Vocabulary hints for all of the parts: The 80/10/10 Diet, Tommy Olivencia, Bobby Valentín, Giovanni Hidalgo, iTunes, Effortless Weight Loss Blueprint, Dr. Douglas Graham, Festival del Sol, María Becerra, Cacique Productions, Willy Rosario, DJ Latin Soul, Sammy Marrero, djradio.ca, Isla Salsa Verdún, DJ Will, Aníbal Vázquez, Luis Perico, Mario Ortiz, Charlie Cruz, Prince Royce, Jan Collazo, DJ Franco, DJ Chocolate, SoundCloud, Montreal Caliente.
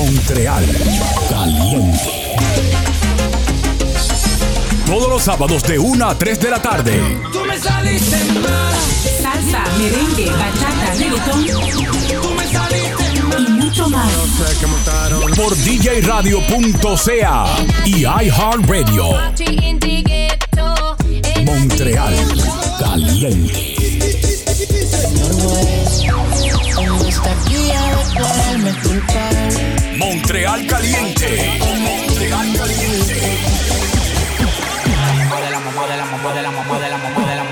Montreal, caliente. Todos los sábados de 1 a 3 de la tarde. Tú me saliste mala. Salsa, merengue, bachata, reggaetón. Tú me saliste mala. Y mucho más. No sé qué montaron. Por djradio.ca y iHeartRadio. Montreal, caliente. Montreal caliente. Montreal caliente. Montreal caliente.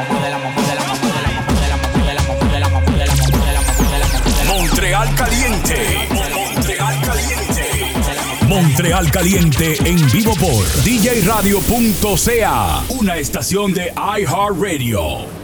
Montreal caliente. Montreal caliente en vivo por djradio.ca, una estación de iHeartRadio.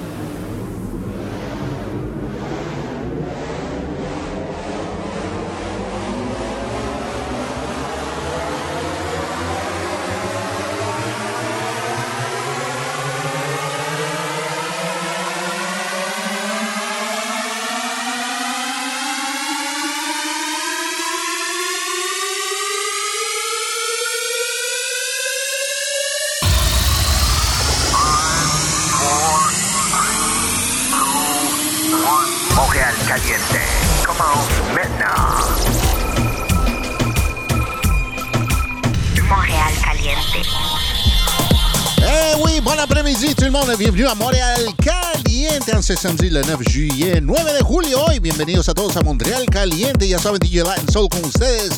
Bienvenido a Montreal Caliente en este samedi, el 9 de julio, 9 de julio hoy. Bienvenidos a todos a Montreal Caliente. Ya saben, DJ Latin Soul con ustedes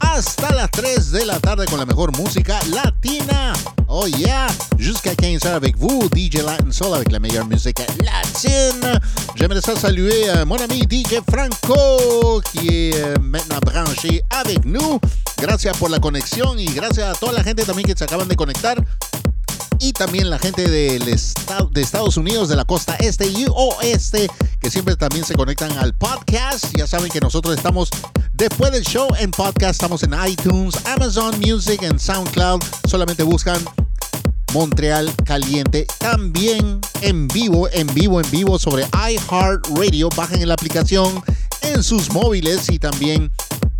hasta las 3 de la tarde con la mejor música latina. Oh yeah, jusqu'à 15h avec vous, DJ Latin Soul avec la meilleure musique latine. J'aimerais ça saluer mon ami DJ Franco qui est maintenant branché avec nous. Gracias por la conexión y gracias a toda la gente también que se acaban de conectar. Y también la gente de Estados Unidos, de la costa este y oeste, que siempre también se conectan al podcast. Ya saben que nosotros estamos después del show en podcast. Estamos en iTunes, Amazon Music, en SoundCloud. Solamente buscan Montreal Caliente. También en vivo sobre iHeartRadio. Bajen en la aplicación en sus móviles y también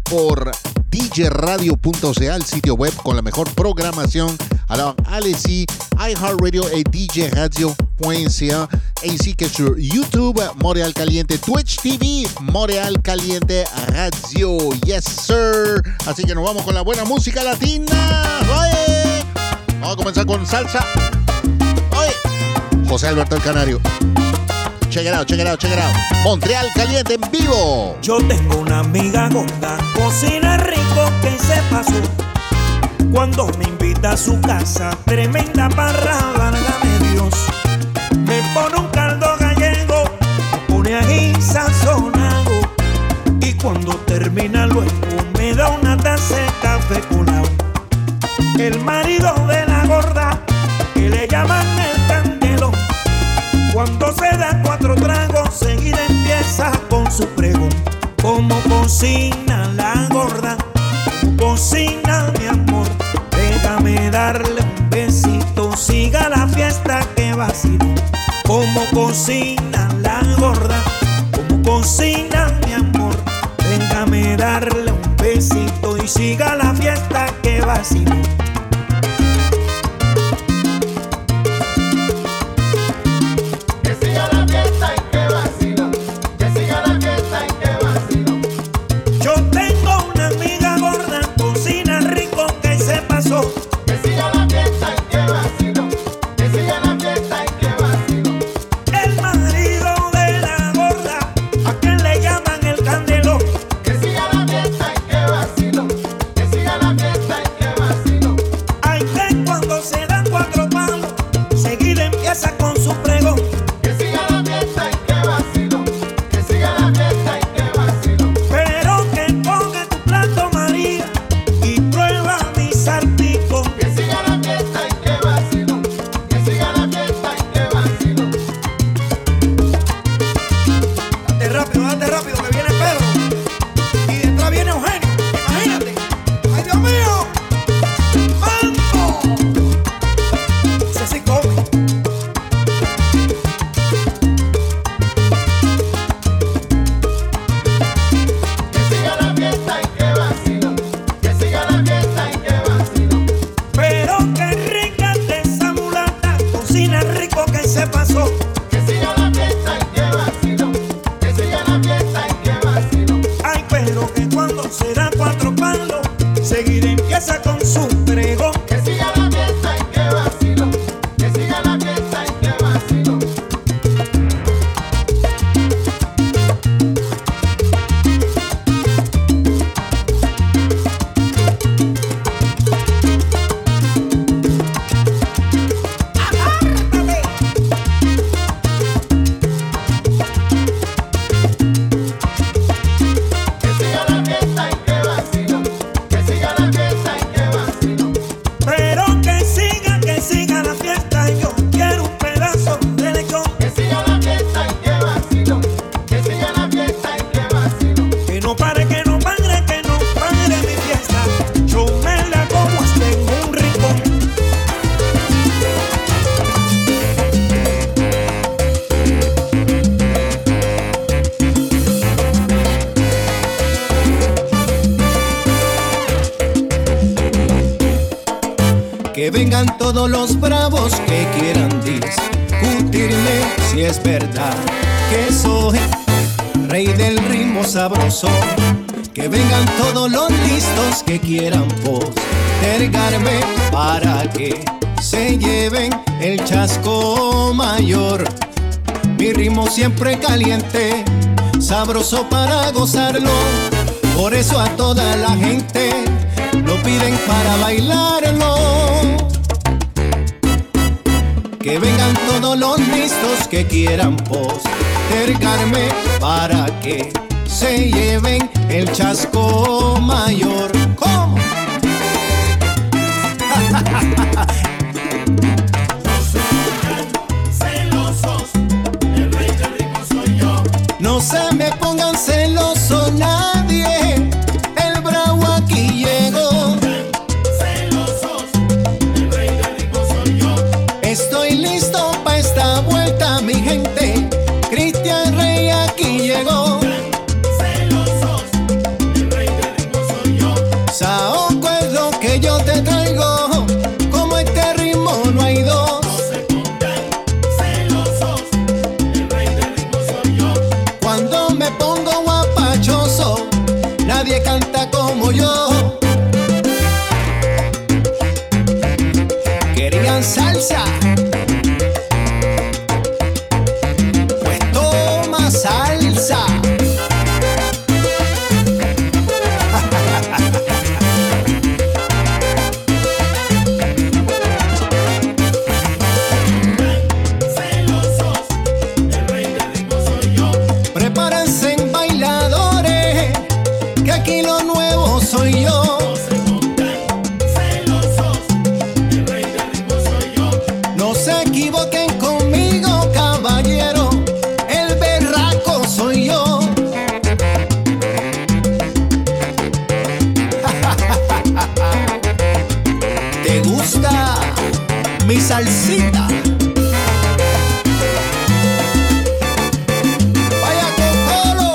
por djradio.ca, el sitio web con la mejor programación. Alors, allez-y, iHeartRadio et djradio.ca, ainsi que sur YouTube, Montréal Caliente, Twitch TV, Montréal Caliente Radio. Yes, sir. Así que nos vamos con la buena música latina. ¡Oye! Vamos a comenzar con salsa. ¡Oye! José Alberto el Canario. Check it out, check it out, check it out. Montreal Caliente en vivo. Yo tengo una amiga gorda, cocina rico, que se pasó. Cuando me invita a su casa, tremenda parra, válgame Dios. Me pone un caldo gallego, me pone ají sazonado. Y cuando termina luego, me da una taza de café colado. El marido de la gorda, que le llaman el candelo. Cuando se da 4 tragos, seguida empieza con su pregón. Como cocina la gorda, cocina mi amor, déjame darle un besito, siga la fiesta que vacilo. Como cocina la gorda, como cocina mi amor, déjame darle un besito y siga la fiesta que vacilo. fiesta cuatro palos, seguiré en pieza con su pregón. Que siga la fiesta y que vacilo, que siga la fiesta y que vacilo. Que vengan todos los bravos que quieran discutirme si es verdad que soy rey del ritmo sabroso. Que vengan todos los listos que quieran postergarme para que se lleven el chasco mayor. Mi ritmo siempre caliente, sabroso para gozarlo. Por eso a toda la gente lo piden para bailarlo. Que vengan todos los listos que quieran postergarme para que se lleven el chasco mayor. ¿Cómo? No se me pongan celosos, el rey del ritmo soy yo. No se me pongan celosos nadie, el bravo aquí llegó. Salsa, pues toma salsa. Celosos, el rey del ritmo soy yo. Prepárense bailadores, que aquí lo nuevo soy yo. Mi salsita, vaya que colo,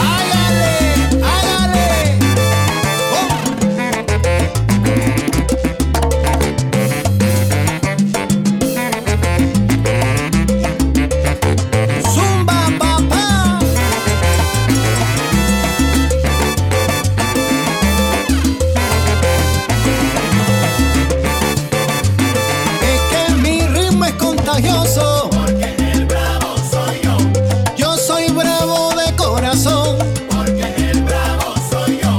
hágale, hágale. Oh. Zumba, papá. Porque el bravo soy yo. Yo soy bravo de corazón. Porque el bravo soy yo.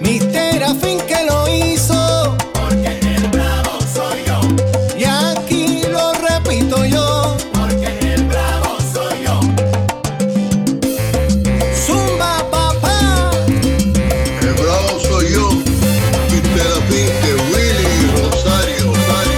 Mister Afín que lo hizo. Porque el bravo soy yo. Y aquí lo repito yo. Porque el bravo soy yo. Zumba, papá. El bravo soy yo. Mister Afín que Willy Rosario. Bye.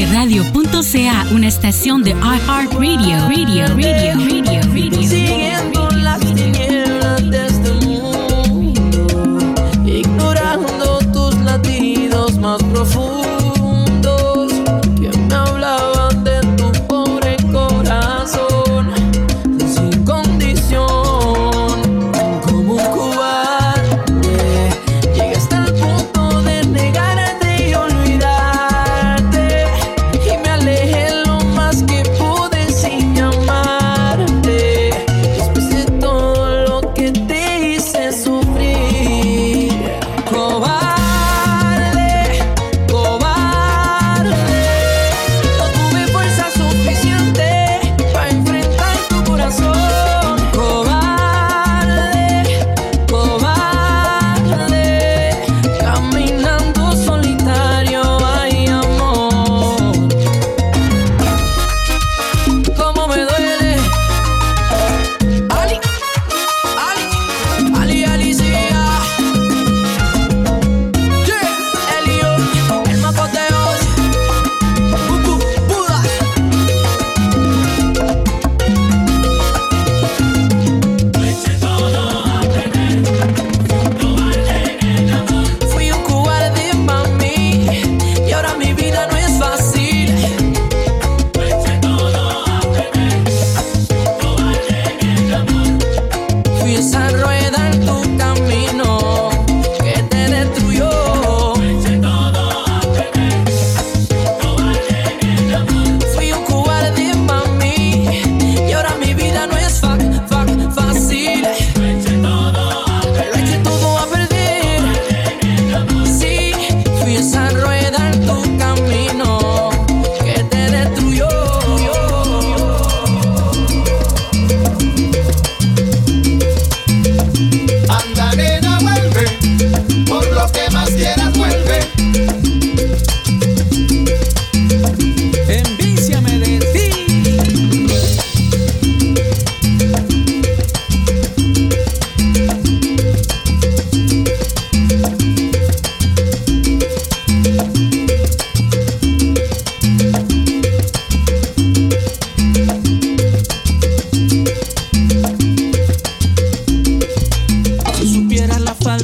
djradio.ca, una estación de iHeartRadio. Siguiendo las tinieblas de este mundo, ignorando tus latidos más profundos que me hablaban de tu pobre corazón sin condición. Como un cobarde llegué hasta el punto de negarte y olvidarte, y me alejé lo más que pude sin amarte. Después de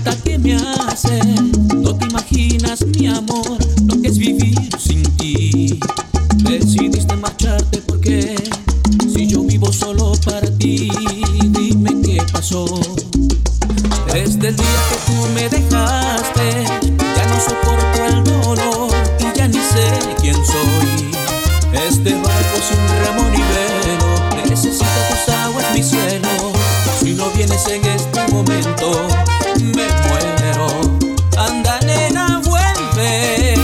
falta que me hace. No te imaginas, mi amor, lo que es vivir sin ti. Decidiste marcharte porque si yo vivo solo para ti. Dime qué pasó. Desde el día que tú me dejaste, ya no soporto el dolor y ya ni sé quién soy. Este barco sin remo ni velo necesita tus aguas, mi cielo. Si no vienes en este momento, me muero. Anda, nena, vuelve.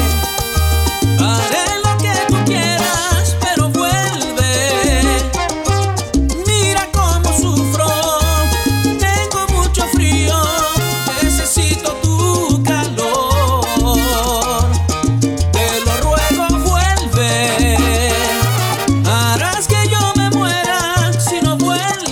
Haré lo que tú quieras, pero vuelve. Mira cómo sufro, tengo mucho frío, necesito tu calor. Te lo ruego, vuelve. Harás que yo me muera si no vuelves.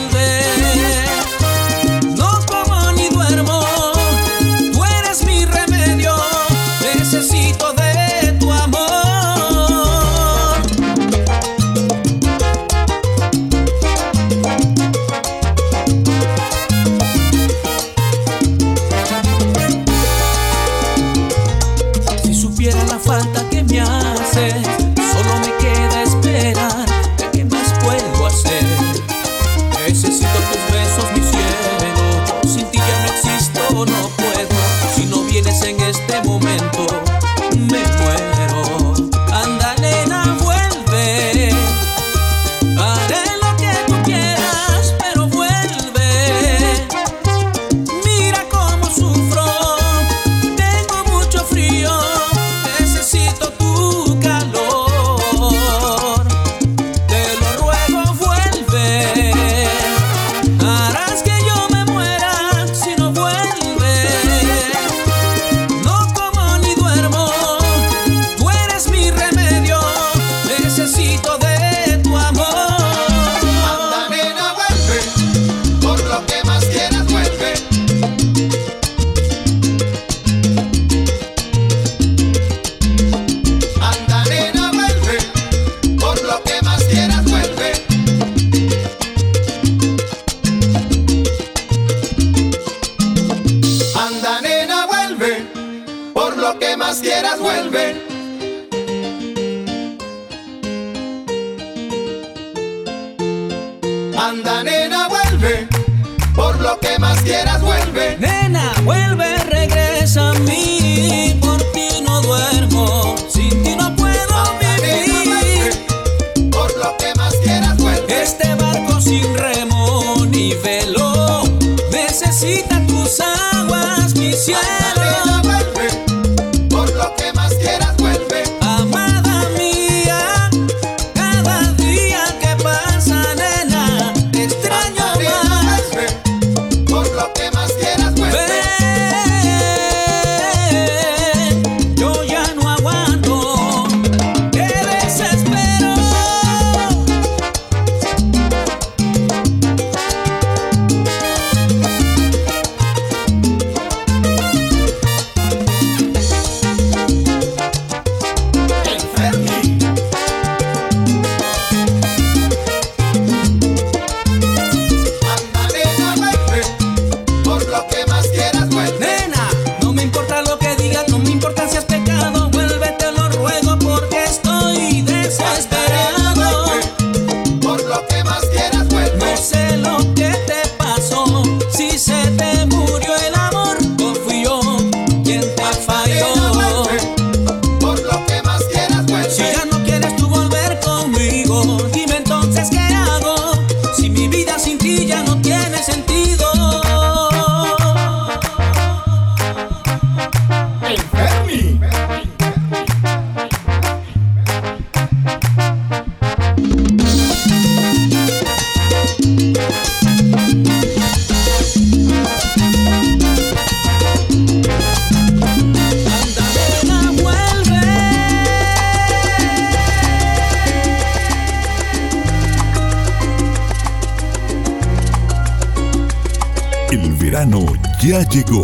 Ya llegó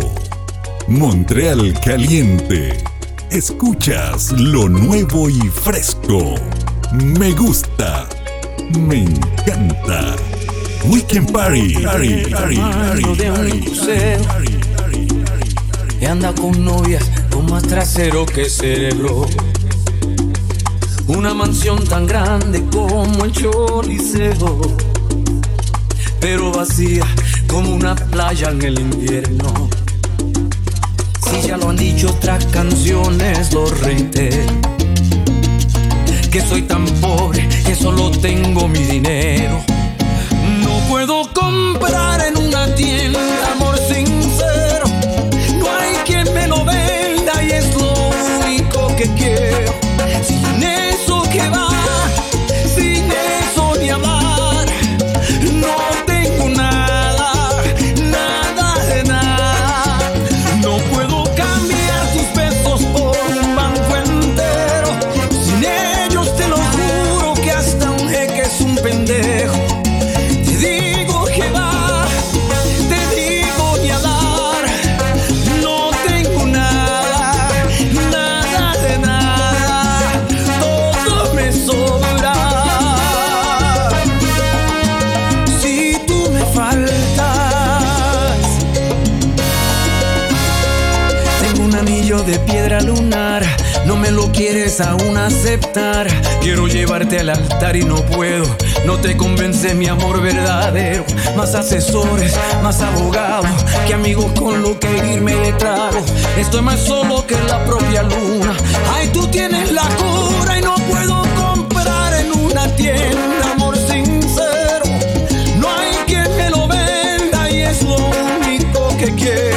Montreal Caliente. Escuchas lo nuevo y fresco. Me gusta. Me encanta. Weekend Party. y anda con novias con más trasero que cerebro. Una mansión tan grande como el Choliseo, pero vacía como una playa en el invierno. Si ya lo han dicho otras canciones, lo reitero, que soy tan pobre que solo tengo mi dinero. No puedo comprar en una tienda amor sincero, no hay quien me lo venda y es lo único que quiero. Sin eso que va, sin eso ni amar, no tengo nada, nada de nada. No puedo cambiar tus besos por un banco entero, sin ellos te lo juro que hasta un jeque es un pendejo. De piedra lunar, no me lo quieres aún aceptar. Quiero llevarte al altar y no puedo. No te convence mi amor verdadero. Más asesores, más abogados, que amigos con lo que irme de trago. Estoy más solo que la propia luna. Ay, tú tienes la cura y no puedo comprar en una tienda amor sincero. No hay quien me lo venda y es lo único que quiero.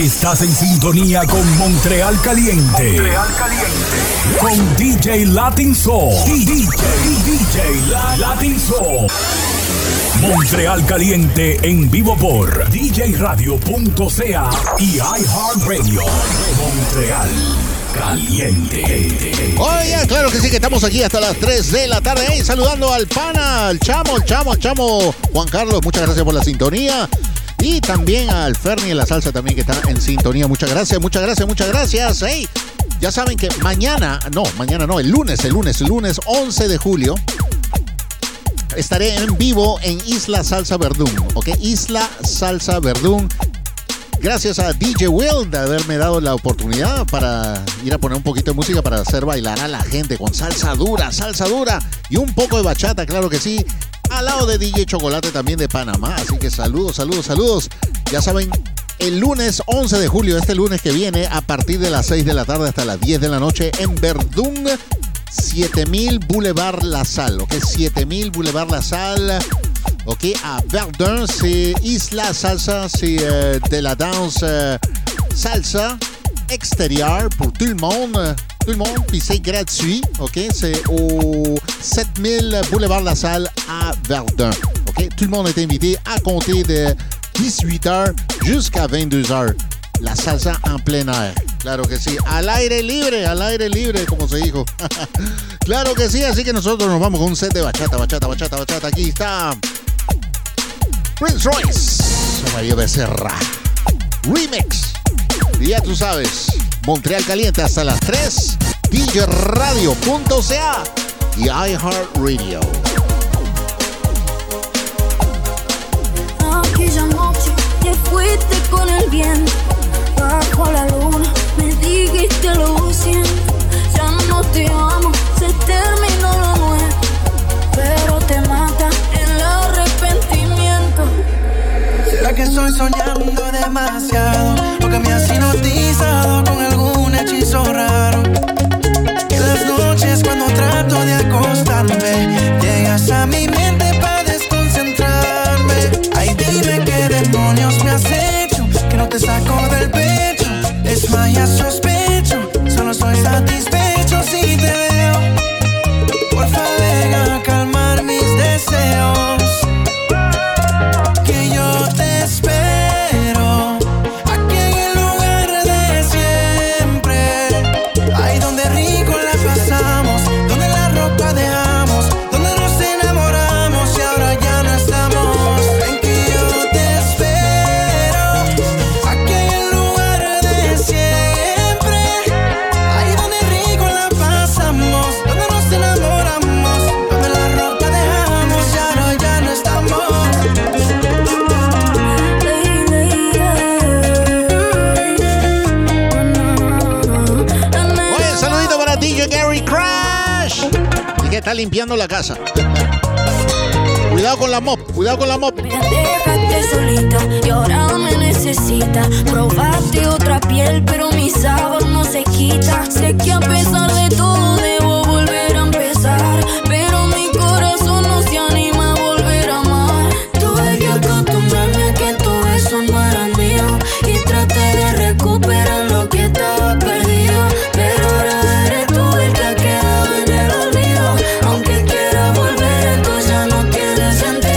Estás en sintonía con Montreal Caliente. Montreal Caliente. Con DJ Latin Soul. DJ Latin Soul. Montreal Caliente en vivo por djradio.ca y iHeartRadio. Montreal Caliente. Oye, claro que sí, que estamos aquí hasta las 3 de la tarde. Hey, saludando al pana, al chamo. Juan Carlos, muchas gracias por la sintonía. Y también al Fernie en la salsa también, que está en sintonía. Muchas gracias. Hey, ya saben que mañana no, el lunes 11 de julio estaré en vivo en Isla Salsa Verdún, ¿ok? Isla Salsa Verdún. Gracias a DJ Will de haberme dado la oportunidad para ir a poner un poquito de música para hacer bailar a la gente con salsa dura y un poco de bachata, claro que sí. Al lado de DJ Chocolate también de Panamá. Así que saludos. Ya saben, el lunes 11 de julio, este lunes que viene, a partir de las 6 de la tarde hasta las 10 de la noche en Verdún, 7000 Boulevard La Salle. Ok, 7000 Boulevard La Salle. Ok, a Verdun, c'est Isla Salsa, c'est de la danse salsa extérieure pour tout le monde. tout le monde, puis c'est gratuit, OK? C'est au 7000 Boulevard de la Salle à Verdun, OK? Tout le monde est invité à compter de 18h jusqu'à 22h. La salsa en plein air. Claro que sí. Al aire libre, como se dijo. Claro que sí, así que nosotros nos vamos con un set de bachata, bachata, bachata, bachata. Aquí está Prince Royce, María Becerra. Remix. Y ya tú sabes, Montreal caliente hasta las 3. djradio.ca y iHeartRadio. Aquella noche te fuiste con el viento. Bajo la luna me dijiste lo siento. Ya no te amo, se terminó lo nuestro. Pero te mata el arrepentimiento. ¿Será que estoy soñando demasiado? ¿O que me has hipnotizado con algún hechizo raro? En las noches cuando trato de acostarme, llegas a mi mente para desconcentrarme. Ay, dime qué demonios me has hecho, que no te saco del pecho. Es magia, sospecho, solo soy satisfecho si te veo. Porfa, ven a calmar mis deseos, que yo te espero aquí en el lugar de siempre. Ahí donde rico la pasamos, donde la ropa dejamos, donde nos enamoramos y ahora ya no estamos. Ven que yo te espero aquí en el lugar de siempre. Ahí donde rico la pasamos, donde nos enamoramos, donde la ropa dejamos y ahora ya no estamos. Oye, saludito para DJ Gary Crash, el que está limpiando la casa. Cuidado con la mop, cuidado con la mop. Mira, déjate solita, llorar me necesita. Probaste otra piel, pero mi sabor no se quita. Sé que a pesar de todo debo volver a empezar, pero mi corazón no se anima a volver a amar. Tuve que acostumbrarme a que tu beso no era mío y traté de recuperar lo que estaba perdido, pero ahora eres tú el que ha quedado en el olvido. Aunque quiera volver, esto ya no tiene sentido.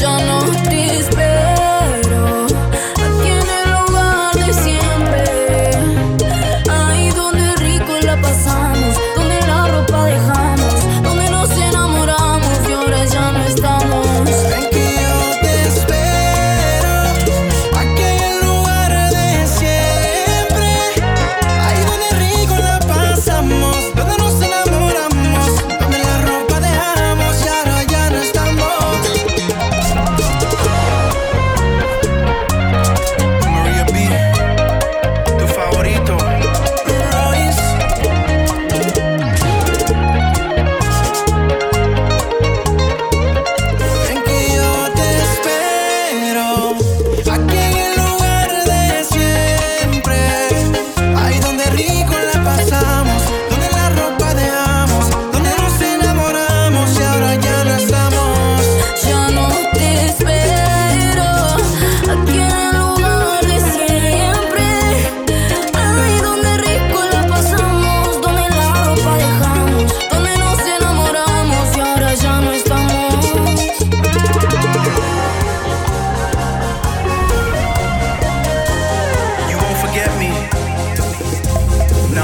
Yo no te espero aquí en el lugar de siempre. Ahí donde rico la pasamos, donde la ropa dejamos, donde nos enamoramos y ahora ya no estamos. Ven que yo te espero aquí en el lugar de siempre. Ahí donde rico la pasamos, donde nos enamoramos, donde la ropa dejamos y ahora ya no estamos. Maria B, tu favorito, Royce. Ven que yo te espero aquí en el lugar de siempre. Ahí donde rico la pasamos, donde la ropa dejamos, donde nos enamoramos y ahora ya no estamos. Yo no te espero aquí en el lugar de siempre. Ahí donde rico la pasamos, donde la ropa dejamos, donde nos enamoramos y ahora ya no estamos. You won't forget me. No.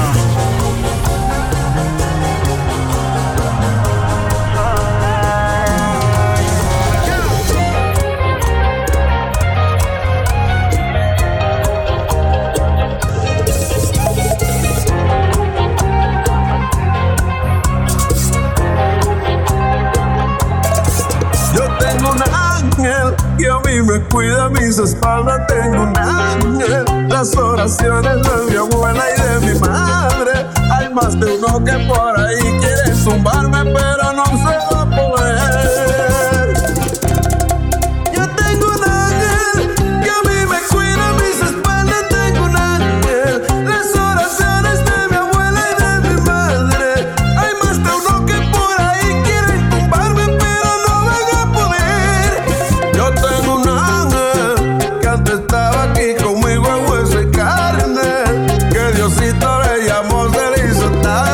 Yo tengo un ángel que a mí me cuida, mis espaldas. Tengo un ángel, las oraciones de mi abuela y de mi madre. Hay más de uno que por ahí quiere zumbarme, pero no se va a poder. Yo tengo un ángel que a mí me cuida, mis espaldas. Tengo un ángel, las oraciones de mi abuela y de mi madre. Hay más de uno que por ahí quiere tumbarme, pero no van a poder. Yo tengo un ángel que antes estaba aquí conmigo en hueso y carne, que Diosito le llamó, se le hizo tarde.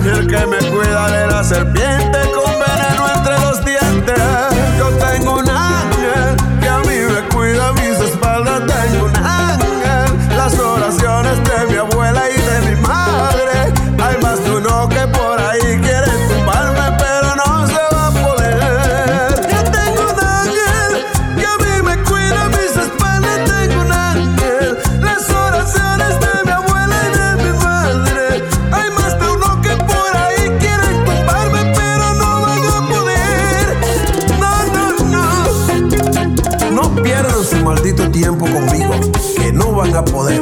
ángel que me cuida de la serpiente con veneno entre los dientes. Yo tengo un ángel que a mí me cuida mis espaldas. Tengo un ángel, las oraciones de mi abuela y de mi madre. Hay más de uno que por ahí quieren tumbarme, pero no se va a poder. Yo tengo un ángel que a mí me cuida mis espaldas. Tengo un ángel, las oraciones de mi abuela y de mi madre. Hay más de uno que por ahí quieren tumbarme, pero no van a poder. No, no, no. No pierdan su maldito tiempo conmigo, que no van a poder.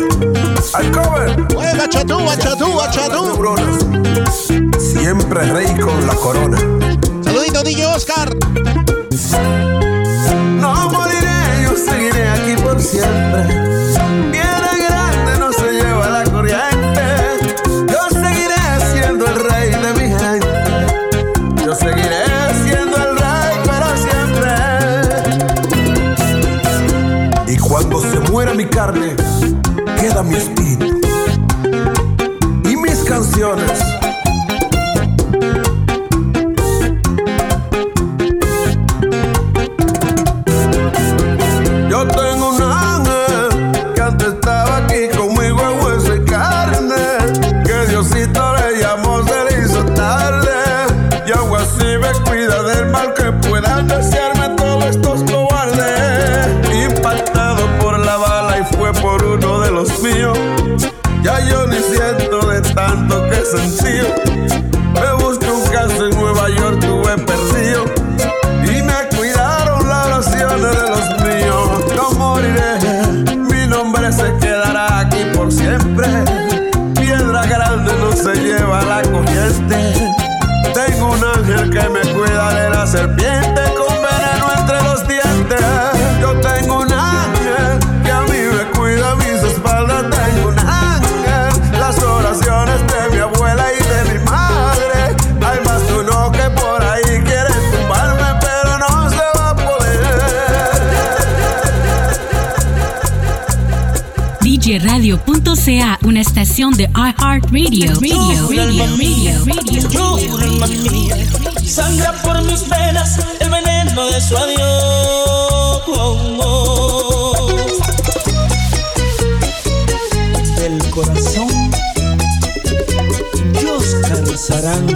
Al cover. Juega chatú, chatú, chatú. Siempre rey con la corona. Saludito DJ Oscar. No moriré, yo seguiré aquí por siempre. Piedra grande no se lleva la corriente. Yo seguiré siendo el rey de mi gente. Yo seguiré siendo el rey para siempre. Y cuando se muera mi carne, queda mi espíritu y mis canciones. Yo tengo un ángel que antes estaba aquí conmigo en hueso y carne, que Diosito le llamó, se le hizo tarde, y aún así me cuida del mal que puedan desearme todos estos cobardes. Impactado por la bala y fue por uno de los míos, ya yo ni siento de tanto que sentí. Me busqué un caso en Nueva York, tuve perdido, y me cuidaron las oraciones de los míos. No moriré, mi nombre se quedará aquí por siempre. Piedra grande no se lleva la corriente. Tengo un ángel que me cuida de la serpiente con veneno entre los dientes. Yo tengo un ángel que a mí me cuida mis espaldas. Tengo un ángel, las oraciones de mi abuela y de mi madre. Hay más de uno que por ahí quieren tumbarme, pero no se va a poder. djradio.ca, una estación de iHeartRadio. Sangra por mis venas el veneno de su adiós. El corazón, Dios cansarán.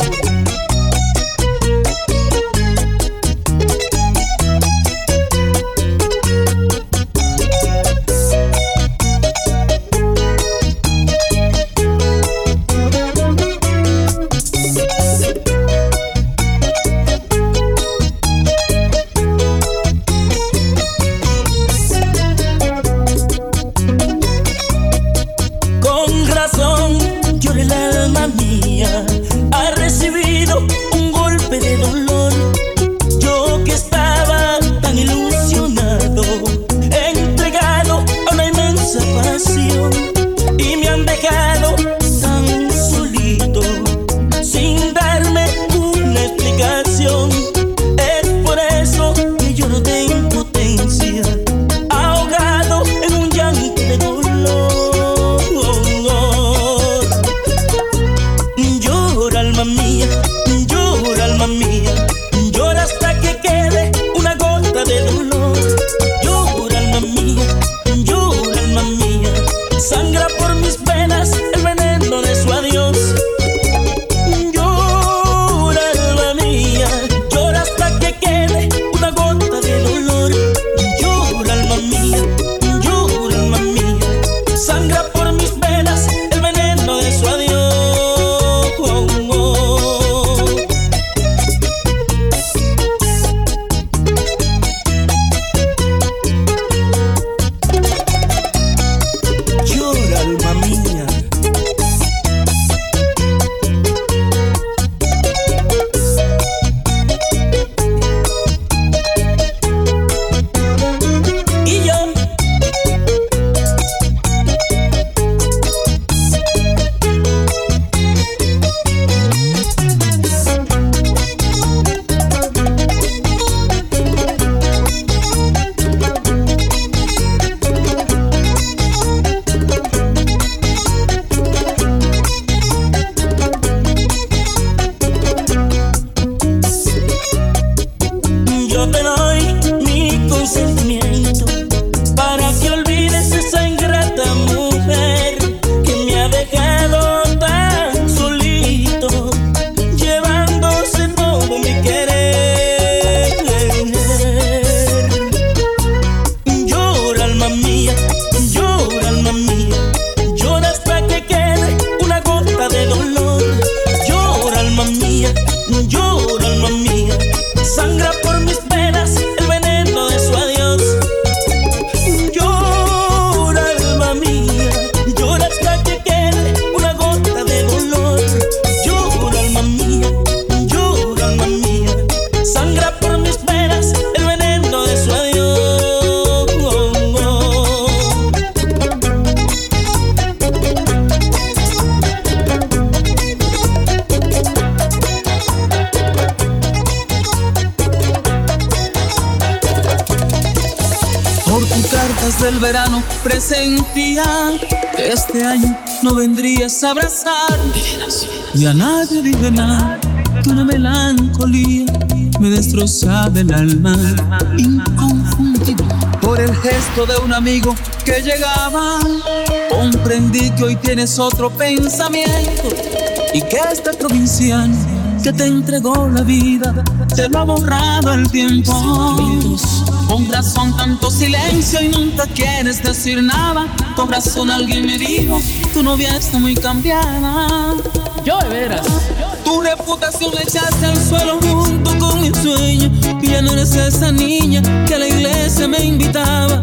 cartas del verano presentían que este año no vendrías a abrazar y a nadie ni de nada. Una melancolía me destrozaba el alma, inconfundible por el gesto de un amigo que llegaba. Comprendí que hoy tienes otro pensamiento y que este provinciano que te entregó la vida te lo ha borrado el tiempo. Con razón tanto silencio y nunca quieres decir nada. Con razón alguien me dijo, tu novia está muy cambiada. Yo de veras. Tu reputación la echaste al suelo junto con mi sueño. Y ya no eres esa niña que a la iglesia me invitaba.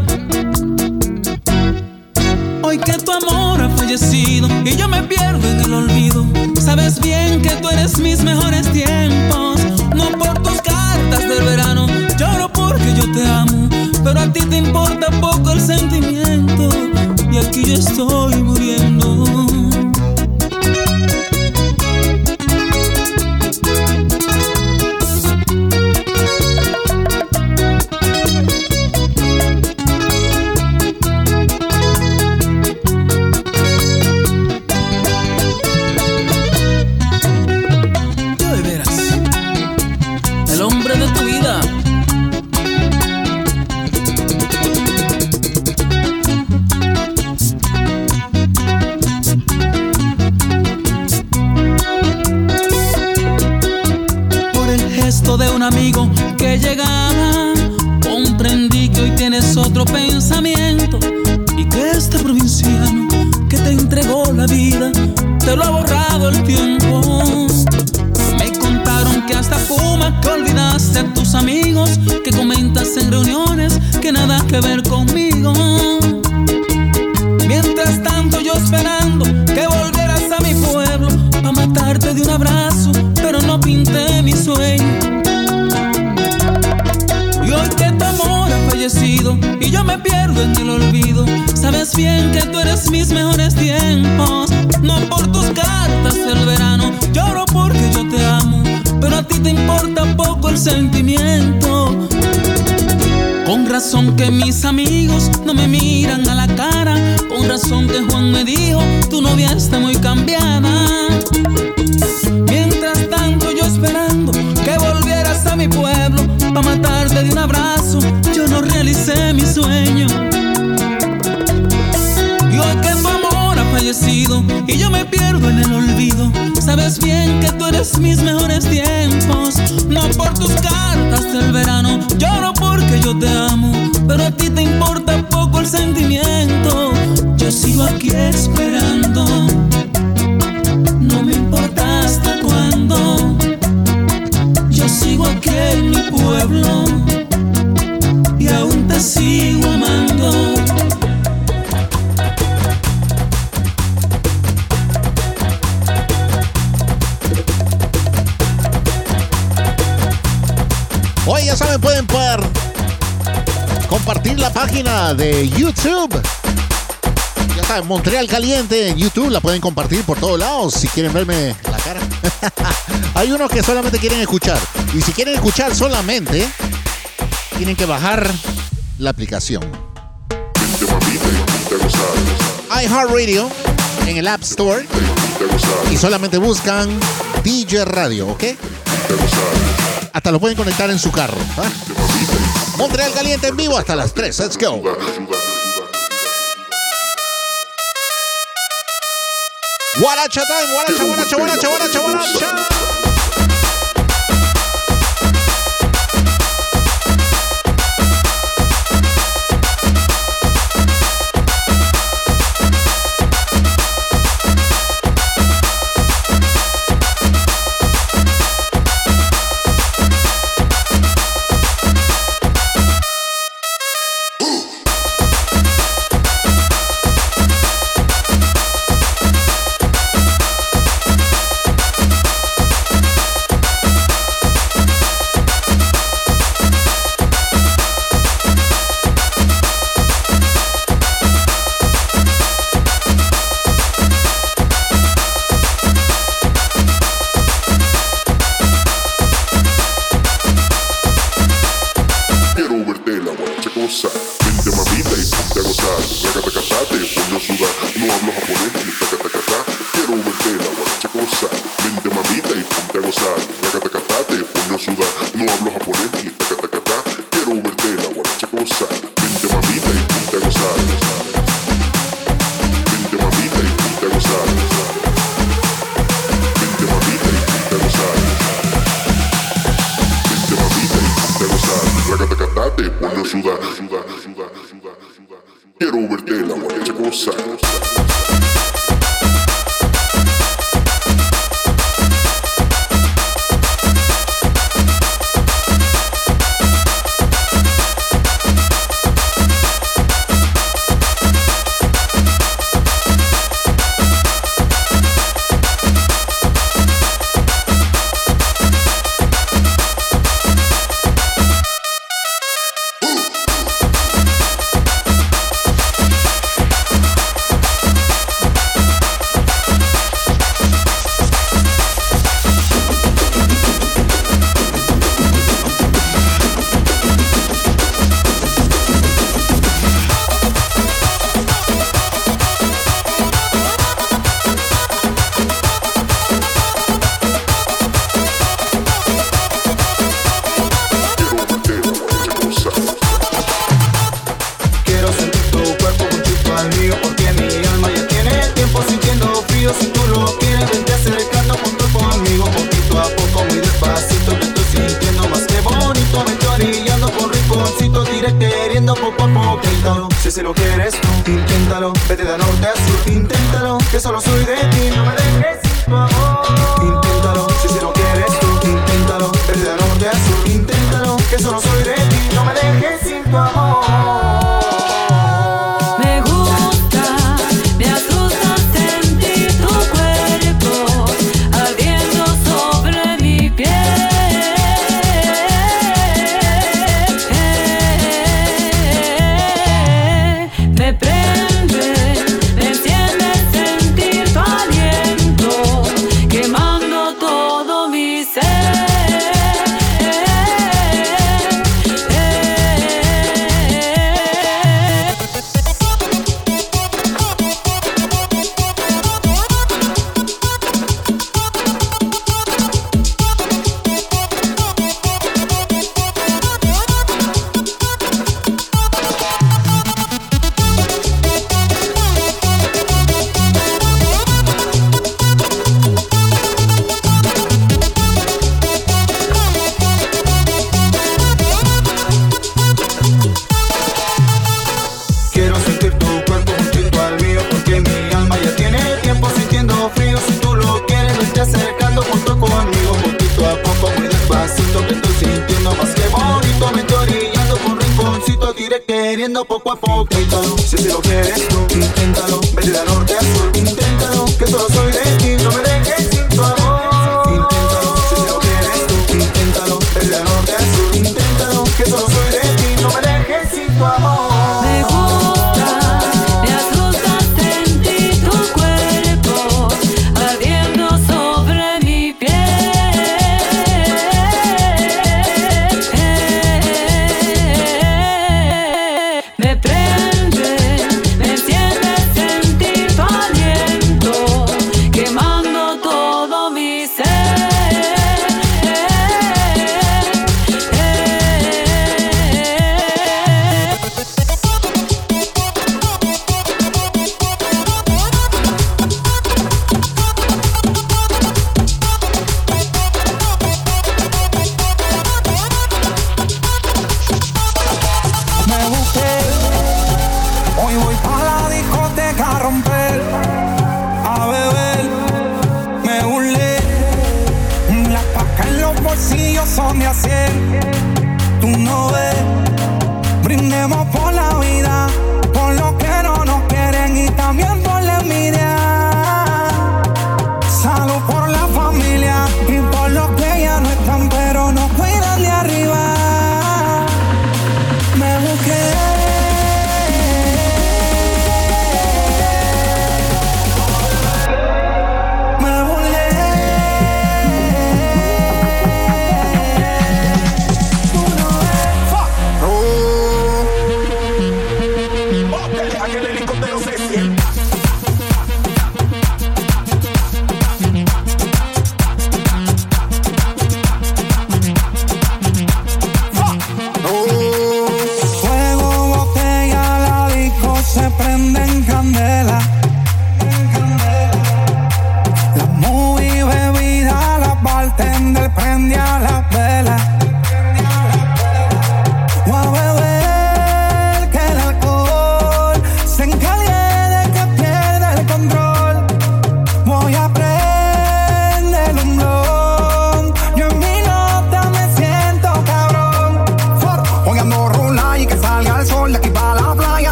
Hoy que tu amor ha fallecido y yo me pierdo en el olvido. Sabes bien que tú eres mis mejores tiempos. No por tus cartas del verano, lloro porque yo te amo. Pero a ti te importa poco el sentimiento. Y aquí yo estoy muriendo. De un amigo que llegaba, comprendí que hoy tienes otro pensamiento y que este provinciano que te entregó la vida te lo ha borrado el tiempo. Me contaron que hasta fuma, que olvidaste a tus amigos, que comentas en reuniones que nada que ver conmigo. Mientras tanto yo esperando que volvieras a mi pueblo pa' matarte de un abrazo, pero no pinté mi sueño. Y hoy que tu amor ha fallecido y yo me pierdo en el olvido. Sabes bien que tú eres mis mejores tiempos. No por tus cartas del verano, lloro porque yo te amo. Pero a ti te importa poco el sentimiento. Con razón que mis amigos no me miran a la cara. Con razón que Juan me dijo, tu novia está muy cambiada. Mientras tanto yo esperando que volvieras a mi pueblo pa' matarte de un abrazo, yo no realicé mi sueño. Y hoy que tu amor ha fallecido y yo me pierdo en el olvido. Sabes bien que tú eres mis mejores tiempos. No por tus cartas del verano, lloro porque yo te amo. Pero a ti te importa poco el sentimiento. Yo sigo aquí esperando. No me importa hasta cuándo. Yo sigo aquí en mi pueblo y aún te sigo amando. Hoy ya saben, pueden poder compartir la página de YouTube. Ya saben, Montreal Caliente en YouTube, la pueden compartir por todos lados si quieren verme la cara. Hay unos que solamente quieren escuchar. Y si quieren escuchar solamente, tienen que bajar la aplicación iHeartRadio en el App Store. Y solamente buscan DJ Radio, ¿ok? Hasta lo pueden conectar en su carro, ¿eh? Montreal Caliente en vivo hasta las 3. Let's go. Guaracha time, guaracha, guaracha, guaracha, guaracha, guaracha. Vente mamita y ponte a gozar. Taca-taca-ta, te pongo a sudar. No hablo japonés ni taca-taca-ta. Quiero verte la guaracha cosa. Vente mamita y ponte a gozar. Vente mamita y ponte a gozar. Vente mamita y ponte a gozar. Vente mamita y ponte a gozar. Taca-taca-ta, te pongo a sudar. Quiero verte la guaracha cosa.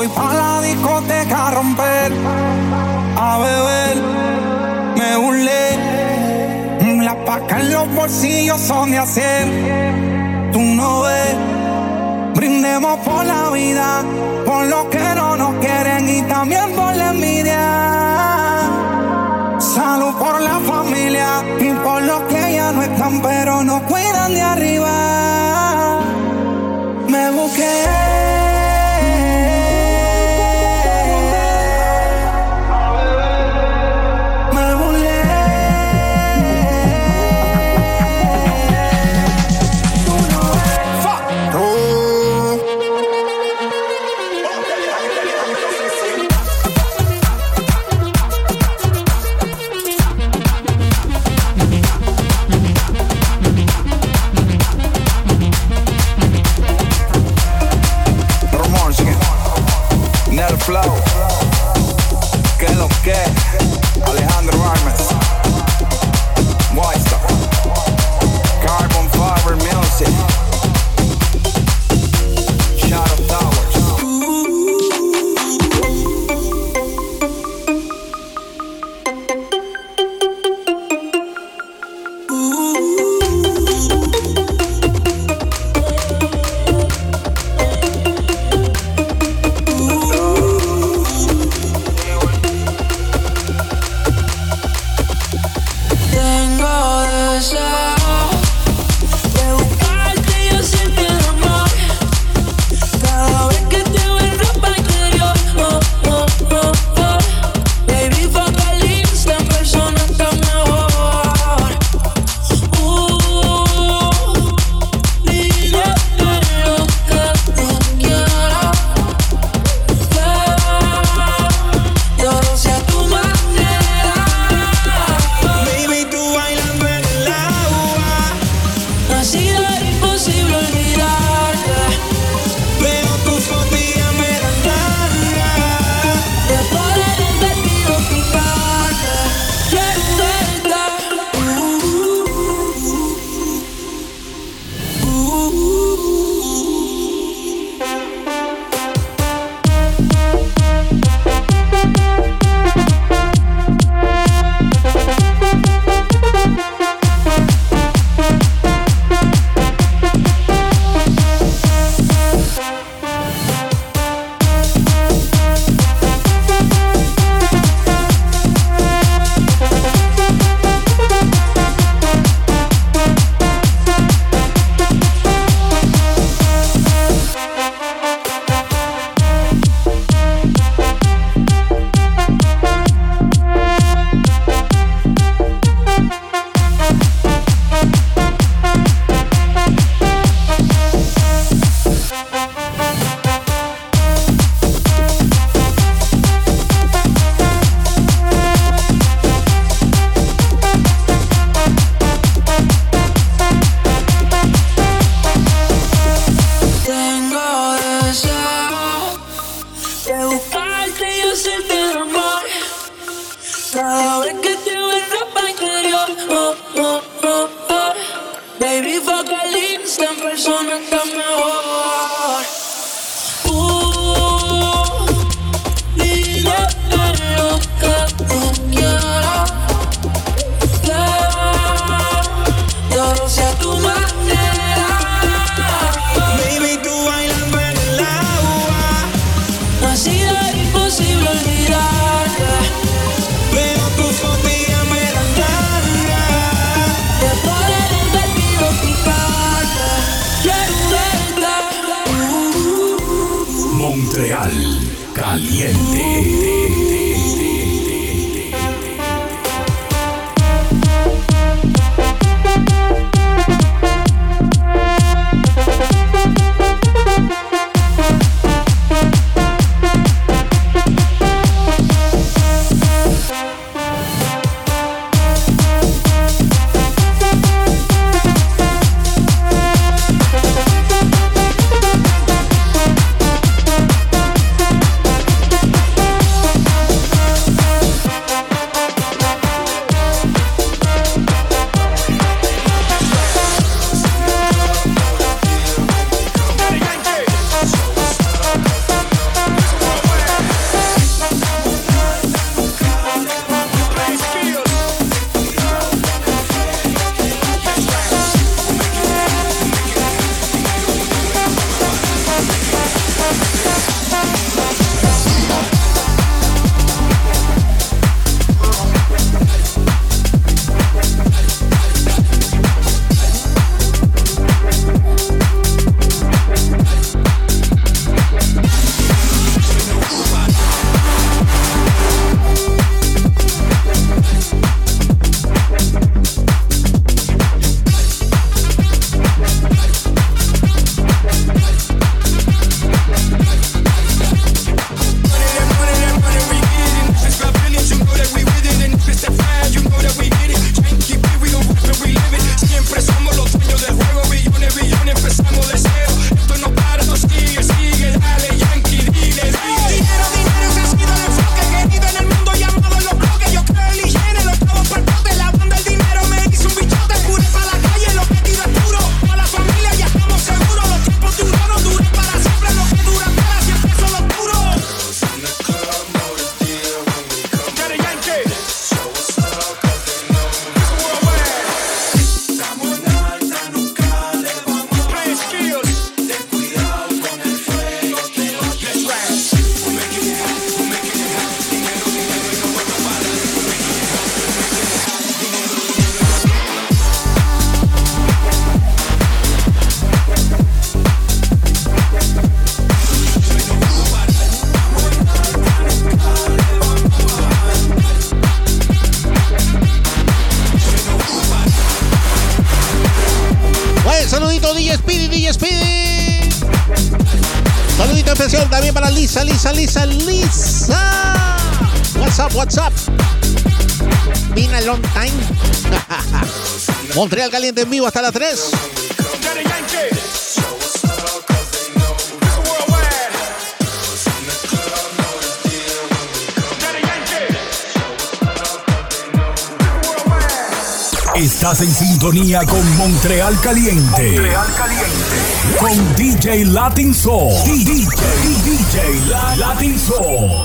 voy pa' la discoteca a romper, a beber, me burlé. Las pacas en los bolsillos son de hacer, tú no ves. Brindemos por la vida, por los que no nos quieren y también por la envidia. Salud por la familia y por los que ya no están pero nos cuidan de arriba. Me busqué. para Lisa. What's up? Been a long time. Montreal Caliente en vivo hasta las 3. Estás en sintonía con Montreal Caliente. Con DJ Latin Soul. DJ Latin Soul.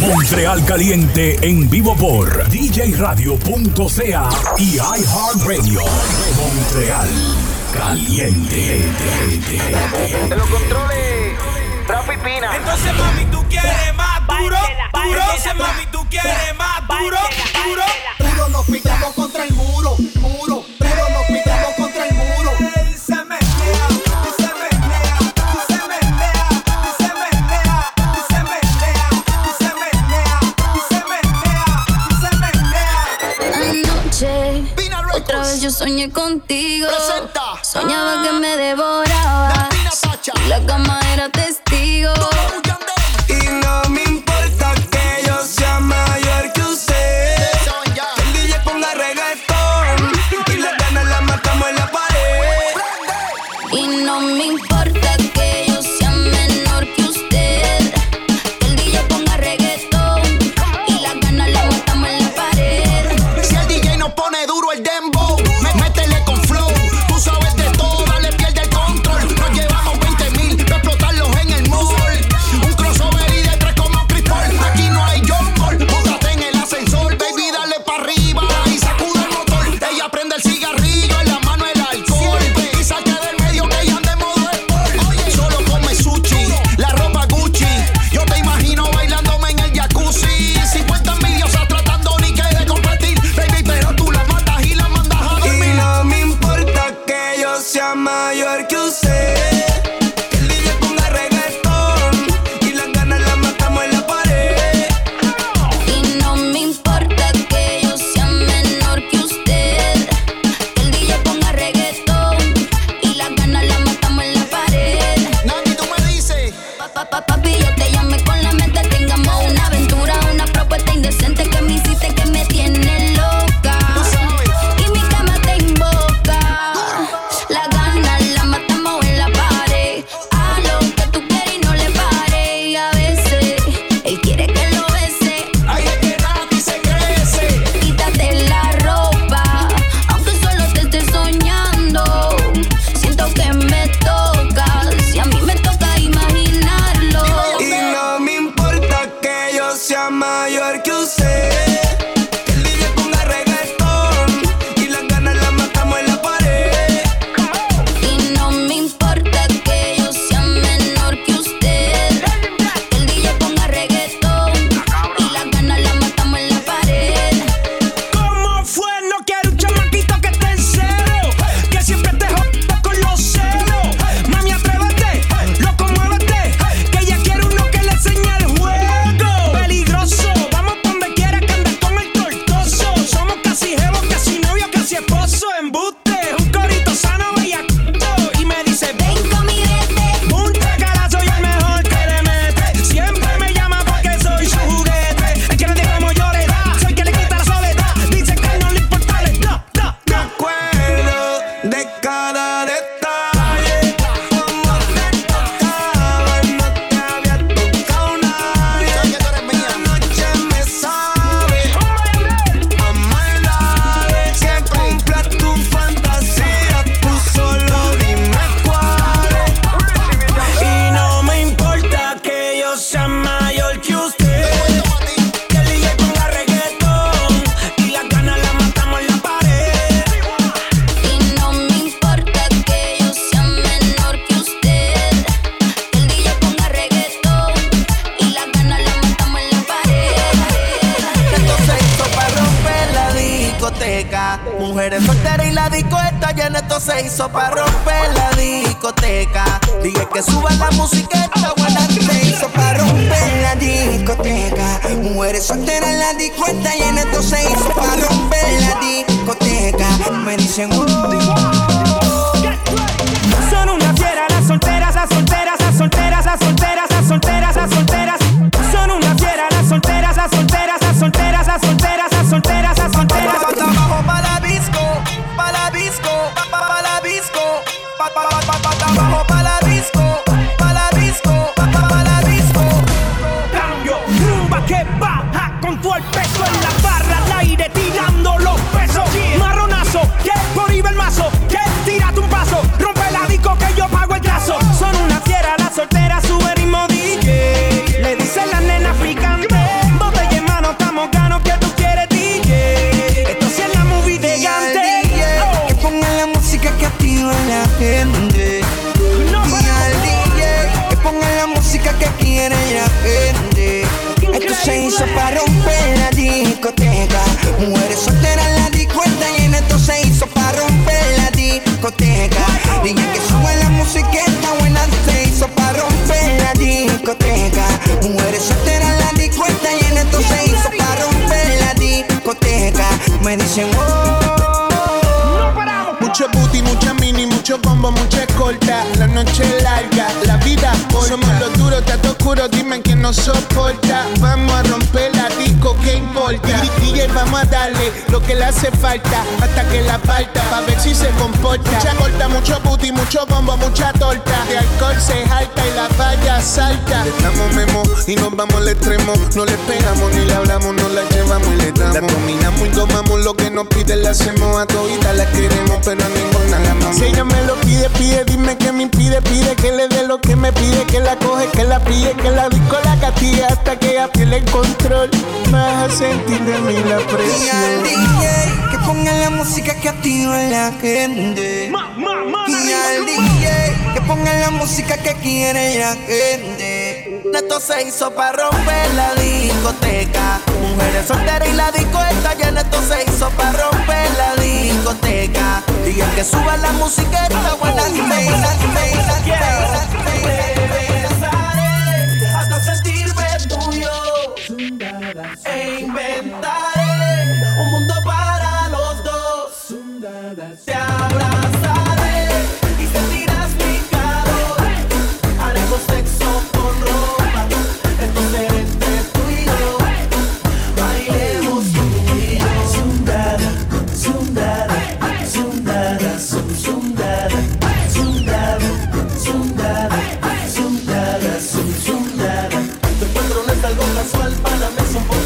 Montreal Caliente en vivo por djradio.ca y iHeartRadio. Montreal Caliente. Te lo controle, Rafi Pina. Entonces, mami, tú quieres más duro. Duro, nos pitamos contra el muro. Yo soñé contigo. Presenta. Soñaba que me devoraba. La cama era testigo. Y no me importa que yo sea mayor que usted. Que el DJ ponga reggaetón y las ganas las matamos en la pared. Y no me importa que yo sea menor que usted. Que el DJ ponga reggaetón y las ganas las matamos en la pared. Si el DJ nos pone duro el dembow. Son una fiera, las solteras, me dicen oh. No paramos. Mucho booty, mucha mini, mucho bombo, mucha escolta. La noche es larga, la vida corta. Somos los duros, te oscuro, dime quién nos soporta. Vamos a romper la disco, ¿qué importa? DJ, vamos a darle lo que le hace falta hasta que la parta, pa' ver si se comporta. Mucha corta, mucho booty, mucho bombo, mucha torta. De alcohol se jalta y la valla salta. Le damos memo y nos vamos al extremo. No le pegamos ni le hablamos, nos la llevamos y le damos. La dominamos y tomamos lo que nos piden, la hacemos a todita, la queremos, pero a ninguna la amamos. Si ella me lo pide, pide, dime que me impide, pide que le dé lo que me pide, que la coge, que la pille, que la disco la castiga hasta que ella pierde el control. Vas a sentir de mí la presión. Dile al DJ que ponga la música que activa la gente. Dile al DJ que ponga la música que quiere la gente. Esto se hizo para romper la discoteca. Mujeres solteras y la disco está llena. Esto se hizo para romper la discoteca. Y el que suba la música está buena. E inventaré un mundo para los dos. Te abrazaré y sentirás mi calor. Haremos sexo con ropa. Esto será entre tú y yo. Bailemos tú y yo. Zundada, zundada, zundada, zundada, zundada, zundada, zundada, zundada. Tu encuentro no es algo casual, para mí es un poco.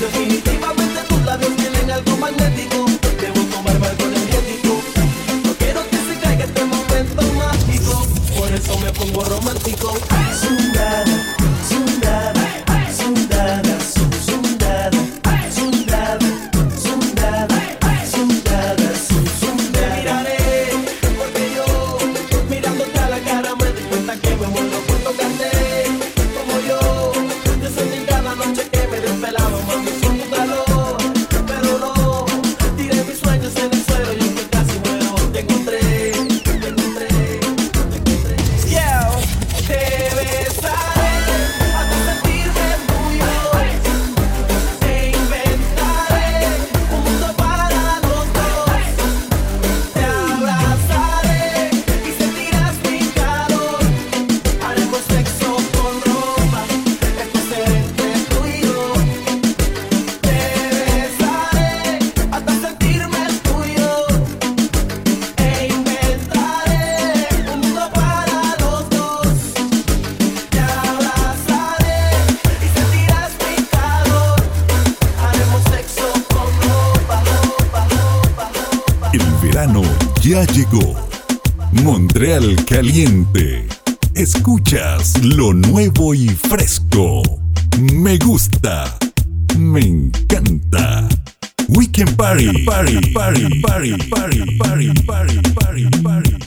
Definitivamente tus labios tienen algo magnético. Debo tomar algo energético. No quiero que se caiga este momento mágico. Por eso me pongo romántico. Zundada, zundada, zundada, zundada, zundada, zundada, zundada, zundada. Te miraré porque yo mirándote a la cara me di cuenta que me muero por tocarte. Como yo sentí cada noche que me desvelaba. Ya llegó Montreal Caliente. Escuchas lo nuevo y fresco. Me gusta. Me encanta. Weekend Party. Party. Party. Party. Party. Party. Party. Party. Party. Party. Party.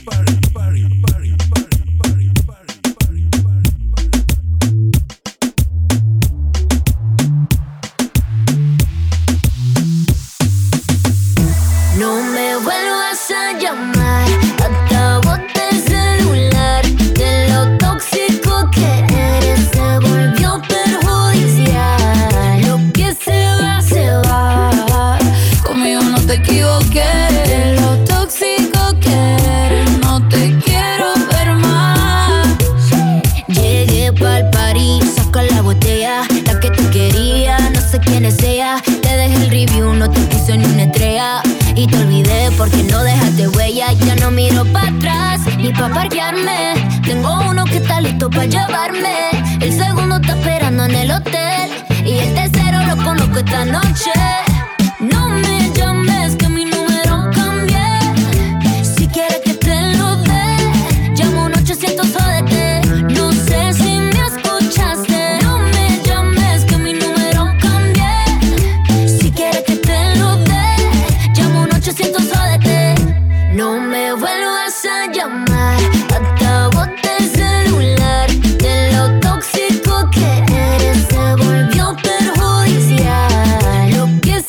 Pa' parquearme, tengo uno que está listo pa' llevarme. El segundo está esperando en el hotel y el tercero lo conozco esta noche. No me llames que mi número cambié. Si quieres que te lo dé, llamo un 800 jódete. No sé si me escuchaste. No me llames que mi número cambié. Si quieres que te lo dé, llamo un 800 jódete. No me vuelvas a llamar. Que eres se volvió perjudicial. Lo que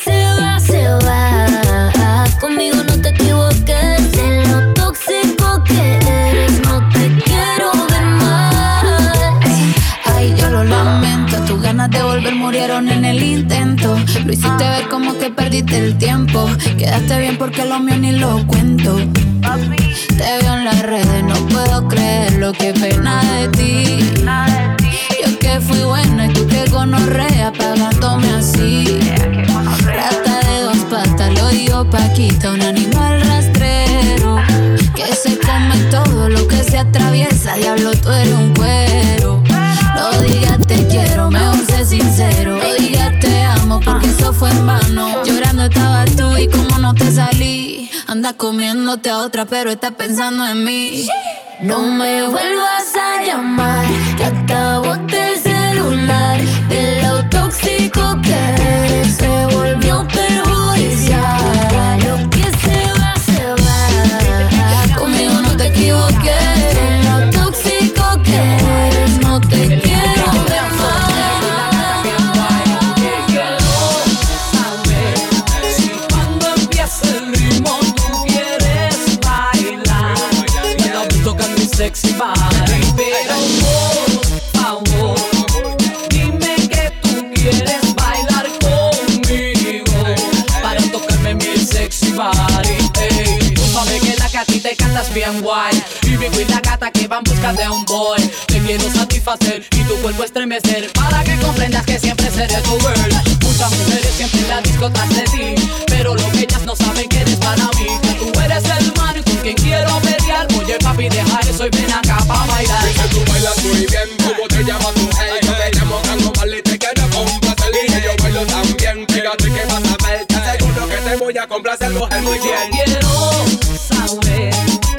el tiempo. Quedaste bien porque lo mío ni lo cuento. Te veo en las redes, no puedo creer lo que pena de ti. Yo que fui buena y tú que gonorrea pagándome así. Rata de dos patas, lo digo Paquita, un animal rastrero que se come todo lo que se atraviesa. Diablo, tú eres un cuero. No digas te quiero, mejor sé sincero. No digas te amo porque eso fue en vano. Llorando estabas tú y como no te salí. Andas comiéndote a otra pero estás pensando en mí. No me vuelvas a llamar, que acabó el celular. De lo tóxico que eres se volvió perjudicial. Lo que se va, conmigo no te equivoques. De lo tóxico que eres no te quiero ver más. Sexy body, pero por favor, dime que tú quieres bailar conmigo para tocarme mi sexy body. Hey, tú sabes que la gatita y cantas bien guay. Y mi y la gata que van busca de un boy. Te quiero satisfacer y tu cuerpo estremecer para que comprendas que siempre seré tu girl. Muchas mujeres siempre en la disco tras de ti, pero lo que ellas no saben que eres para mí. Que tú eres el man y con quien quiero pelear. Oye papi, deja eso y ven acá pa' bailar. Dice tú bailas muy bien, como te llamas tu hey. Yo te llamo Tango mal y te quiero complacer. Y yo bailo también, fíjate que vas a ver. Te aseguro que te voy a complacer, mujer, muy bien. Quiero saber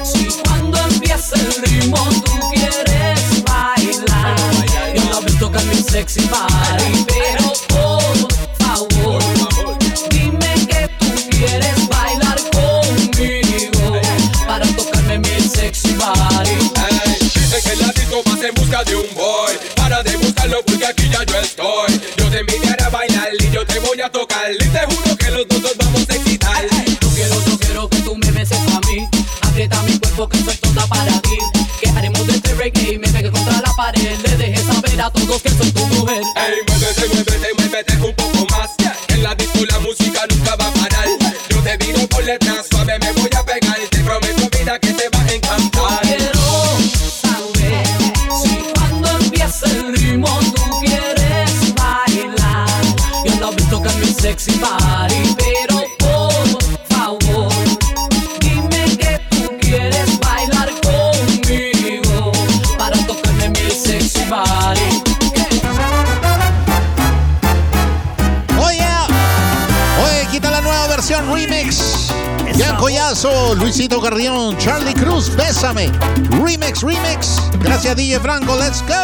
si cuando empieza el ritmo tú quieres bailar. Yo la veo tocar mi sexy body, pero por favor, dime que tú quieres bailar conmigo para tocarme mi sexy body. Hey, dice que la disco vas en busca de un boy, para de buscarlo porque aquí ya yo estoy. Yo te invitaré a bailar y yo te voy a tocar y te juro que los dos nos vamos a excitar. No quiero que tú me beses a mí, aprieta mi cuerpo que soy toda para ti. Que haremos de este reggae y me pegué contra la pared. Le dejé saber a todos que soy tu mujer. Hey, muévete un poco más. En la disco la música nunca va a parar. Yo te digo por letras suave me voy a pegar. Te prometo vida que te va a encantar. Quiero saber si cuando empieza el ritmo tú quieres bailar. Yo la vi tocar mi sexy body, pero por favor dime que tú quieres bailar conmigo para tocarme mi sexy body. Remix, Jan Collazo, Luisito Garrión, Charlie Cruz, Bésame, Remix, gracias DJ Franco, let's go.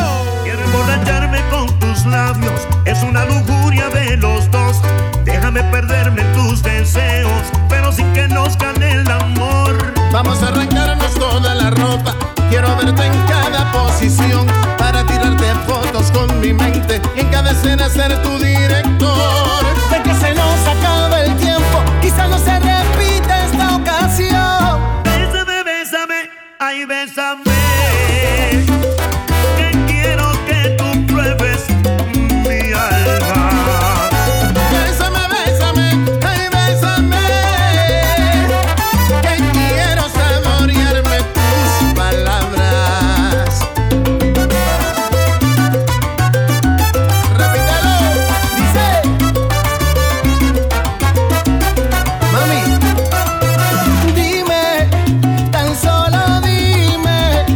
Quiero emborracharme con tus labios, es una lujuria de los dos. Déjame perderme en tus deseos, pero sin que nos gane el amor. Vamos a arrancarnos toda la ropa, quiero verte en cada posición. Para tirarte fotos con mi mente, y en cada escena ser tu director. De que se nos acaba el tiempo, quizás no se repita esta ocasión. Bésame, bésame, ay bésame. Mami, dime, tan solo dime,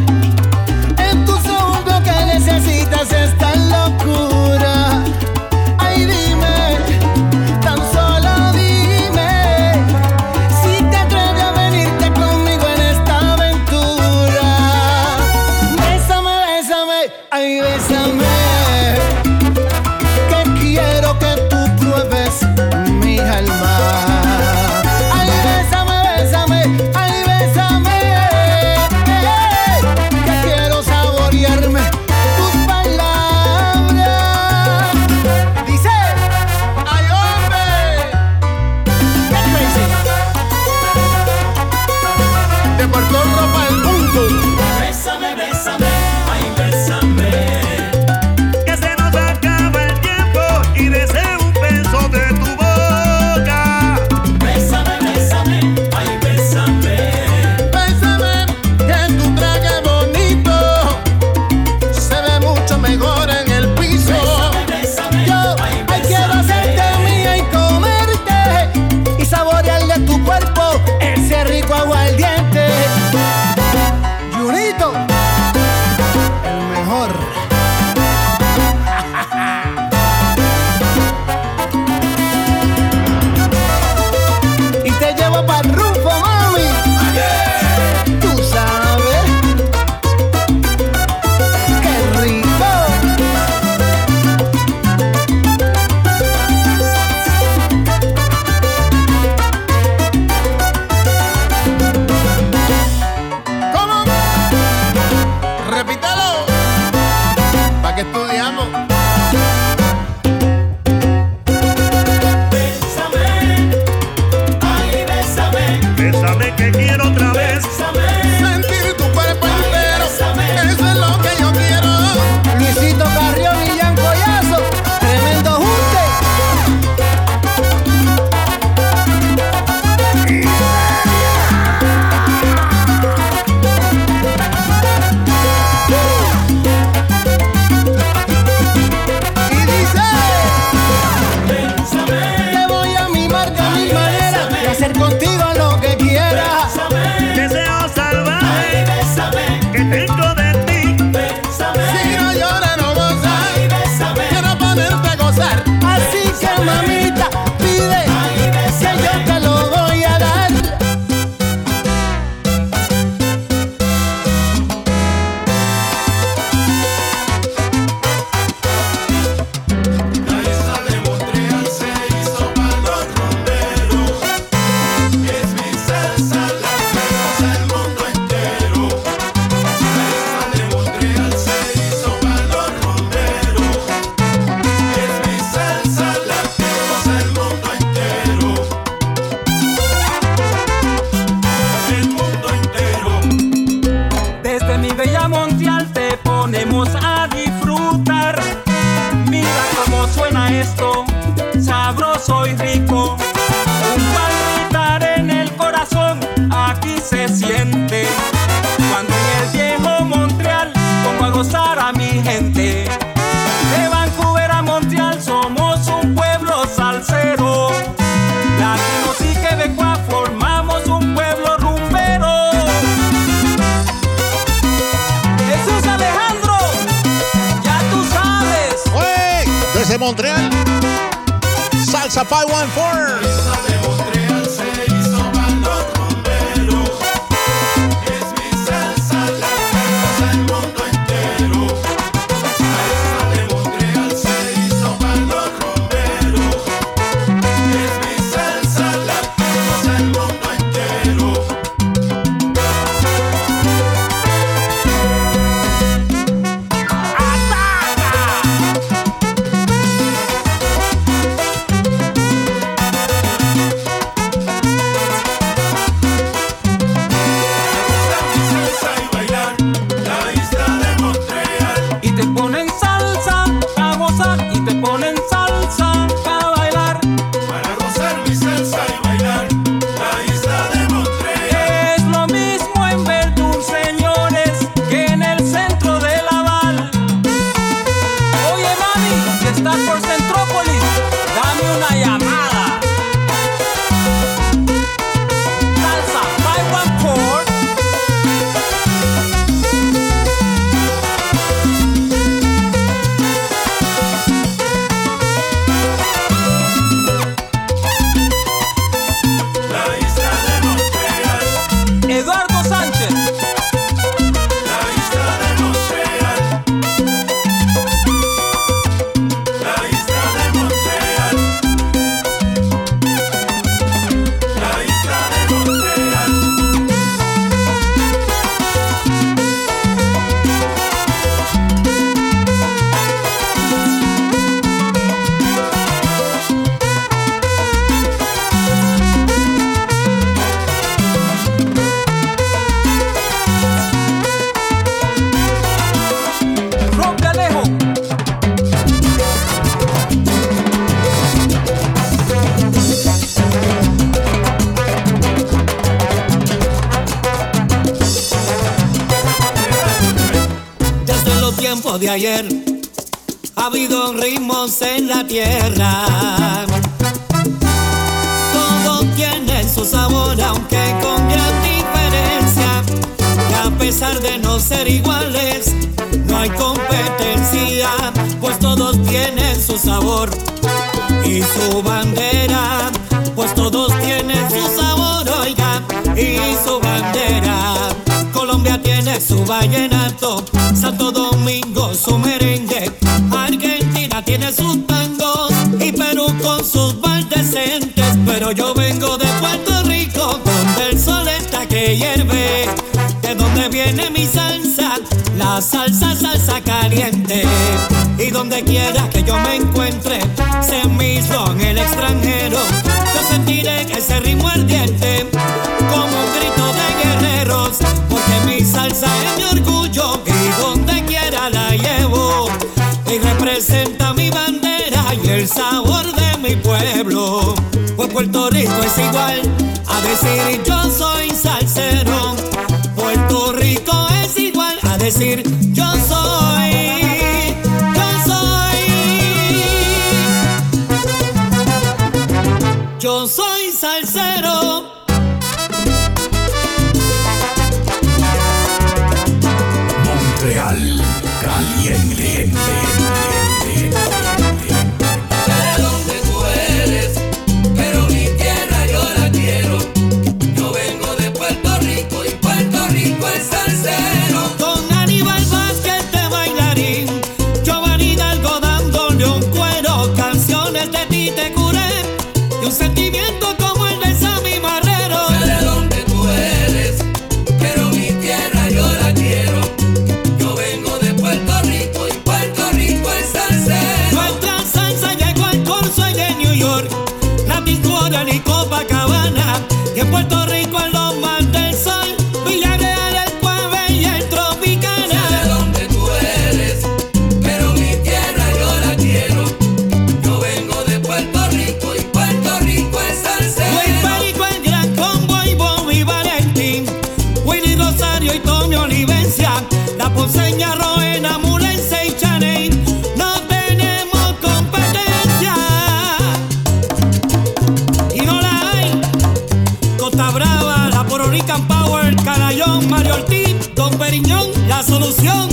De ayer ha habido ritmos en la tierra, todo tiene su sabor, aunque con gran diferencia, y a pesar de no ser iguales no hay competencia, pues todos tienen su sabor y su bandera, pues todos tienen su sabor, oiga, y su bandera. Colombia tiene su vallenato, Santo Domingo su merengue, Argentina tiene sus tangos y Perú con sus valdecentes. Pero yo vengo de Puerto Rico, donde el sol está que hierve, de donde viene mi salsa, la salsa, salsa caliente. Y donde quiera que yo me encuentre, se me hizo en el extranjero, yo sentiré ese ritmo ardiente, como un grito de guerreros, porque mi salsa es mi orgullo, y donde quiera la llevo, y representa mi bandera y el sabor de mi pueblo. Pues Puerto Rico es igual a decir yo soy salsero. Puerto Rico es igual a decir yo soy. Yo soy salsero. Montreal, caliente. De donde tú eres, pero mi tierra yo la quiero. Yo vengo de Puerto Rico y Puerto Rico es salsero. Con Aníbal Vázquez de bailarín, Giovanni Hidalgo dándole un cuero, canciones de ti te curé y un sentimiento como el de Sammy Marrero. Sé de dónde tú eres, pero mi tierra yo la quiero. Yo vengo de Puerto Rico y Puerto Rico es salsero. Nuestra salsa llegó al Corso de New York, la Victoria y Copacabana, y en Puerto Rico en los Mar del Sol, Villarreal, el Cueve y el Tropicana. Sé de dónde tú eres, pero mi tierra yo la quiero. Yo vengo de Puerto Rico y Puerto Rico es salsero. Luis Perico, el Gran Convoy, Bobby Valentín, Willy Rosario y Tommy Olivencia, la ponceña Roena, Mulense y Chaney, no tenemos competencia. Y no la hay. Costa Brava, la Puerto Rican Power, Canallón, Mario Ortiz, Don Periñón, la solución.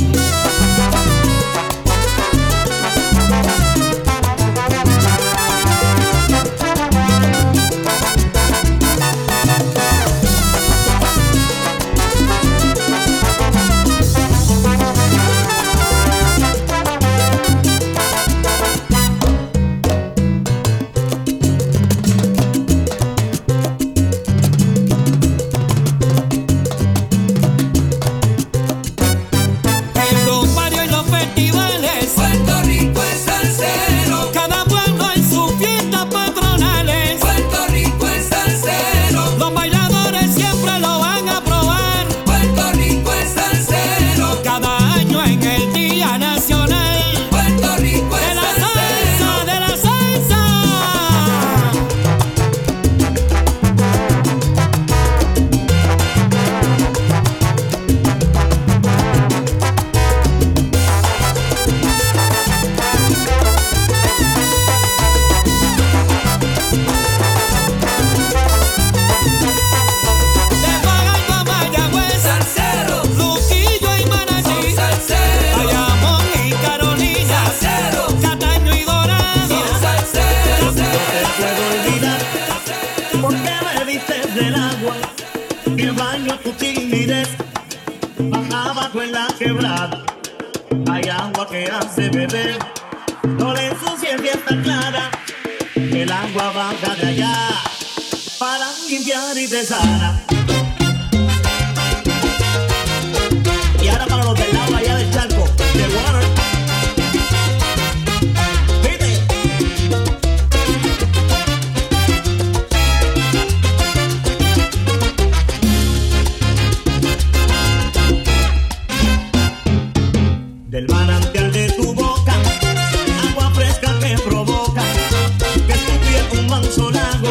Que tu piel un manso lago,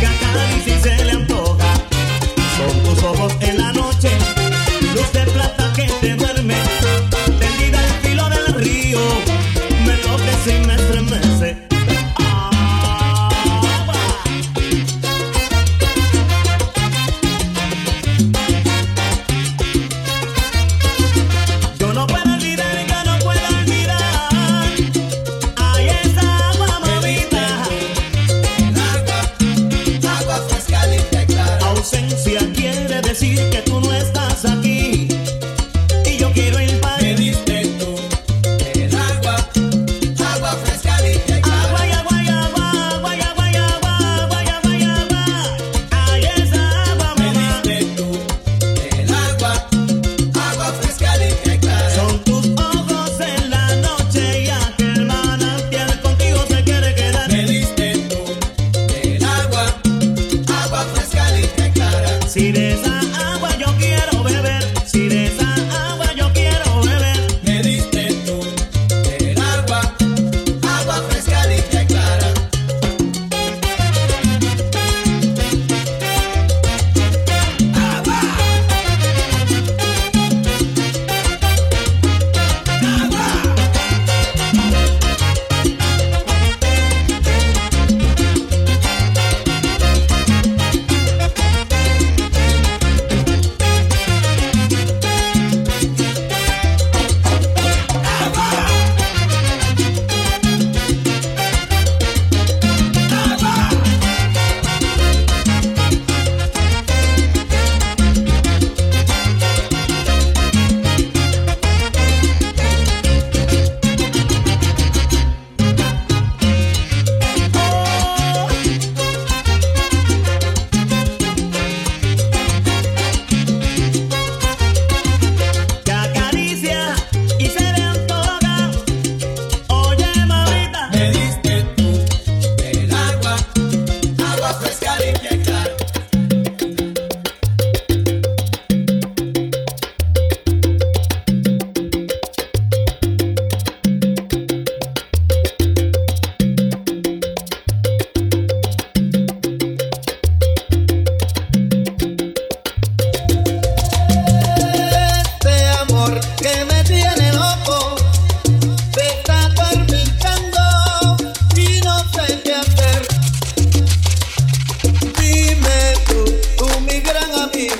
que a Cádiz se le antoja.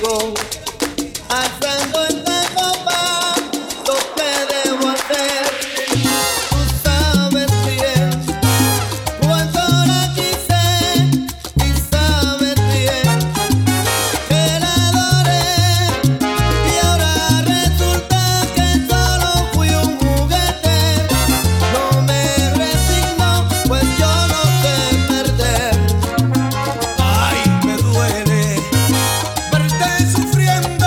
contigo. Al Franco en Franco va, lo que debo hacer. Tú sabes bien cuánto la quise y sabes bien que la adoré. Y ahora resulta que solo fui un juguete. No me resigno, pues yo no sé perder. Ay, me duele verte sufriendo. Me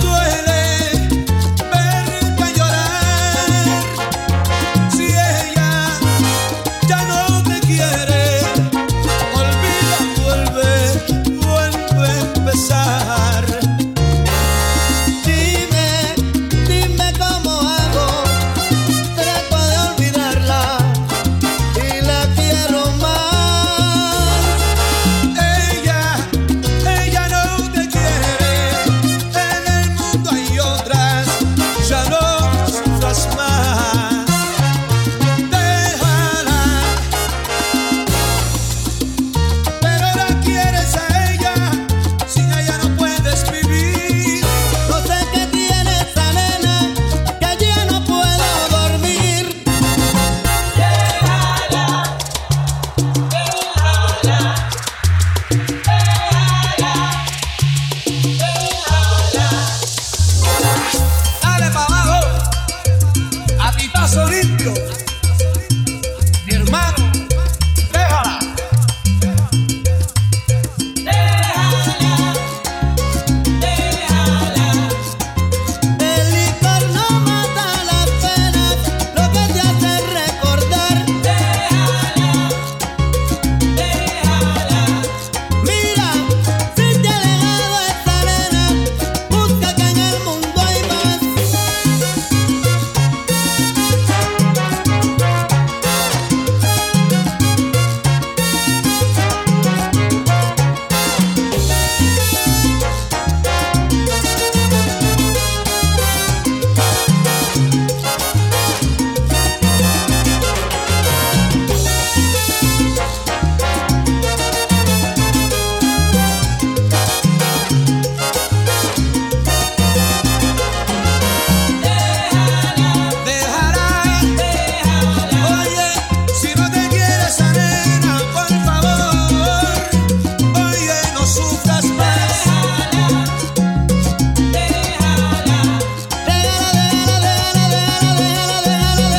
duele verte llorar. Si ella ya no te quiere, olvida, vuelve, vuelve a empezar. Dime, dime cómo hago. Trato de olvidarla y la quiero más. Ella no te quiere. En el mundo hay otras, ya no sufras más. Déjala, pero la quieres a ella. Sin ella no puedes vivir. No sé qué tiene esa nena, que ya no puedo dormir. Déjala, déjala, déjala, déjala. Dale pa' abajo, a ti paso limpio. Mi hermano, déjala. El licor no mata las penas, lo que te hace recordar. Mira, si te ha alejado esta nena, busca que en el mundo hay más. Déjala, déjala. Oye, si no te quiere esa nena, por favor, oye, no sufras más. Y trátala de olvidar. No trates de ahogar tus penas. Oye, que en el mundo hay muchas más. Y si es que ese amor ya no te conviene, olvida y vuelve a empezar.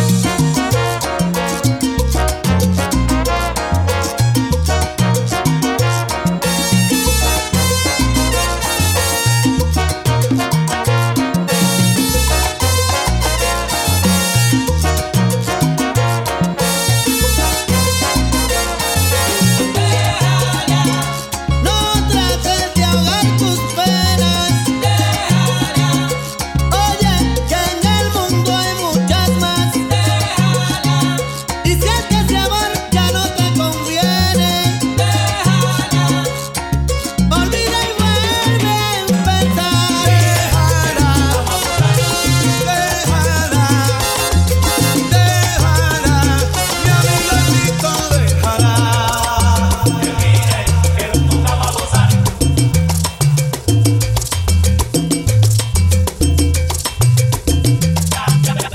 Llegamos para ponerte a gozar, porque traemos salsa de la buena y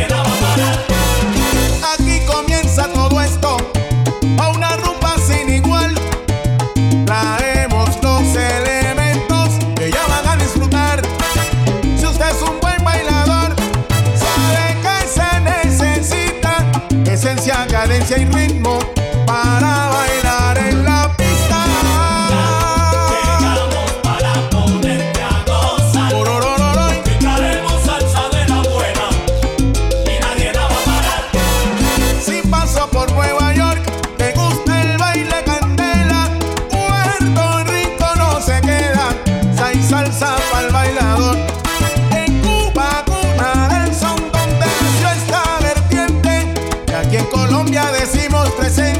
nadie la va a parar. Aquí comienza todo esto, a una rumba sin igual. Traemos los elementos que ya van a disfrutar. Si usted es un buen bailador, sabe que se necesita esencia, cadencia y ritmo para bailar en la pista. Llegamos para ponerte a gozar, Ororororoy. porque traemos salsa de la buena y nadie la va a parar. Si paso por Nueva York, me gusta el baile candela. Puerto Rico no se queda, hay salsa para el bailador. En Cuba, cuna del son, donde nació esta vertiente, que aquí en Colombia decimos presente.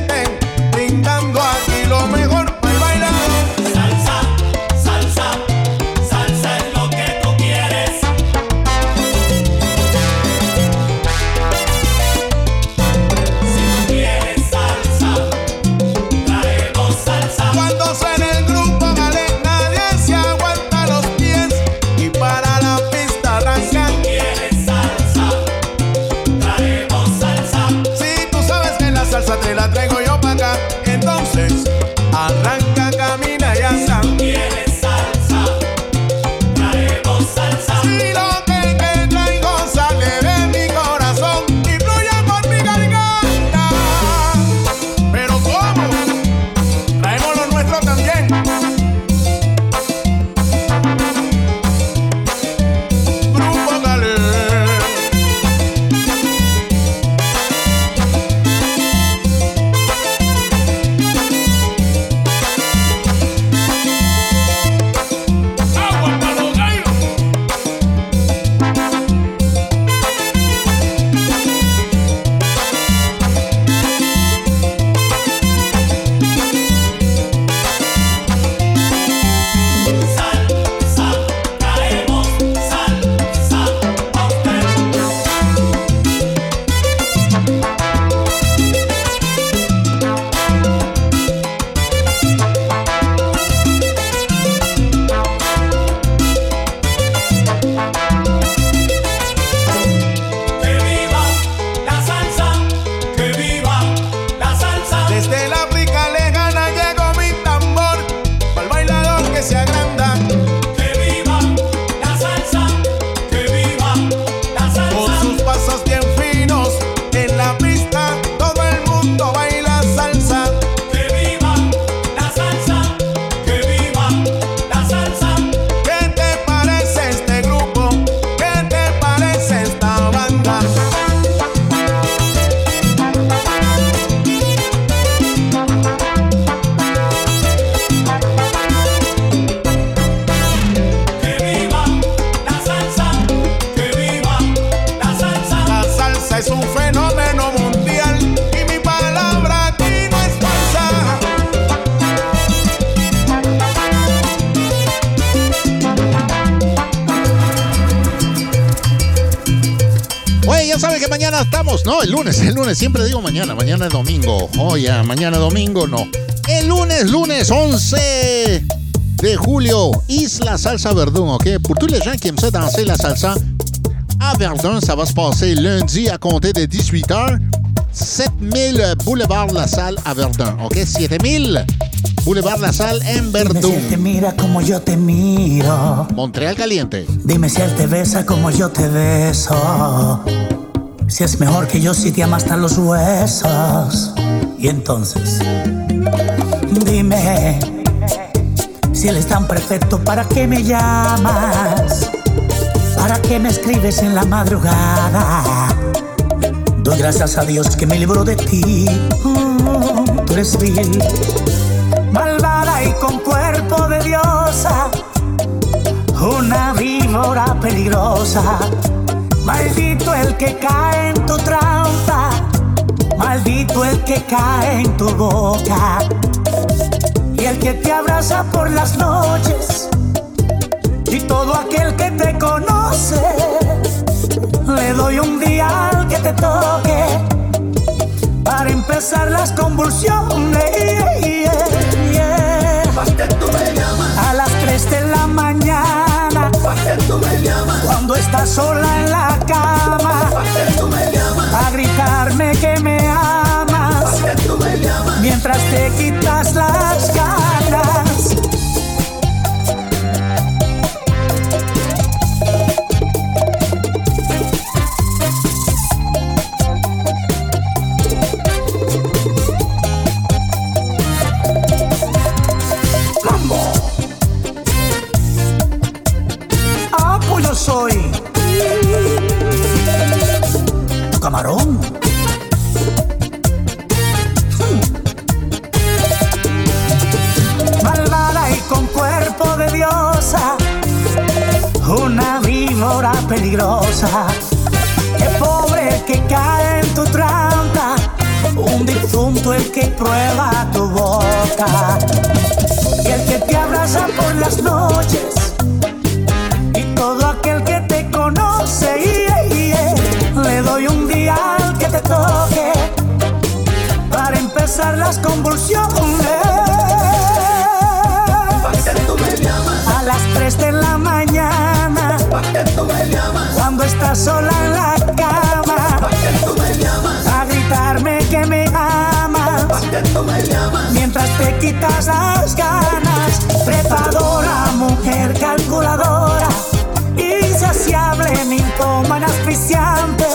ya sabe que mañana estamos. No, el lunes, siempre digo mañana. Mañana es domingo. Mañana es domingo, no. El lunes 11 de julio, Isla Salsa Verdun, ok? Pour tous les gens qui aiment ça danser la salsa, à Verdun, ça va se passer lundi à compter de 18h. 7000 Boulevard La Salle à Verdun, ok? 7000 Boulevard La Salle en Verdun. Dime si él te mira como yo te miro. Montreal caliente. Dime si él te besa como yo te beso. Si es mejor que yo si te amo hasta los huesos. Y entonces, dime si él es tan perfecto, ¿para qué me llamas? ¿Para qué me escribes en la madrugada? Doy gracias a Dios que me libró de ti. Tú eres vil, malvada y con cuerpo de diosa, una víbora peligrosa. Maldito el que cae en tu trampa, maldito el que cae en tu boca. Y el que te abraza por las noches, y todo aquel que te conoce. Le doy un día al que te toque, para empezar las convulsiones. ¿Para qué tú me llamas? A las 3 de la mañana. ¿Para qué tú me llamas? Cuando estás sola en la cama. ¿Para qué tú me llamas? A gritarme que me amas. ¿Para qué tú me llamas? Mientras te quitas las ganas. Peligrosa, qué pobre el que cae en tu trampa, un difunto el que prueba tu boca, y el que te abraza por las noches, y todo aquel que te conoce, le doy un día al que te toque, para empezar las convulsiones. A las 3 de la mañana. ¿Para qué tú me llamas? Cuando estás sola en la cama. ¿Para qué tú me llamas? A gritarme que me amas. ¿Para qué tú me llamas? Mientras te quitas las ganas. Trepadora, mujer calculadora, insaciable, ninfómana asfixiante,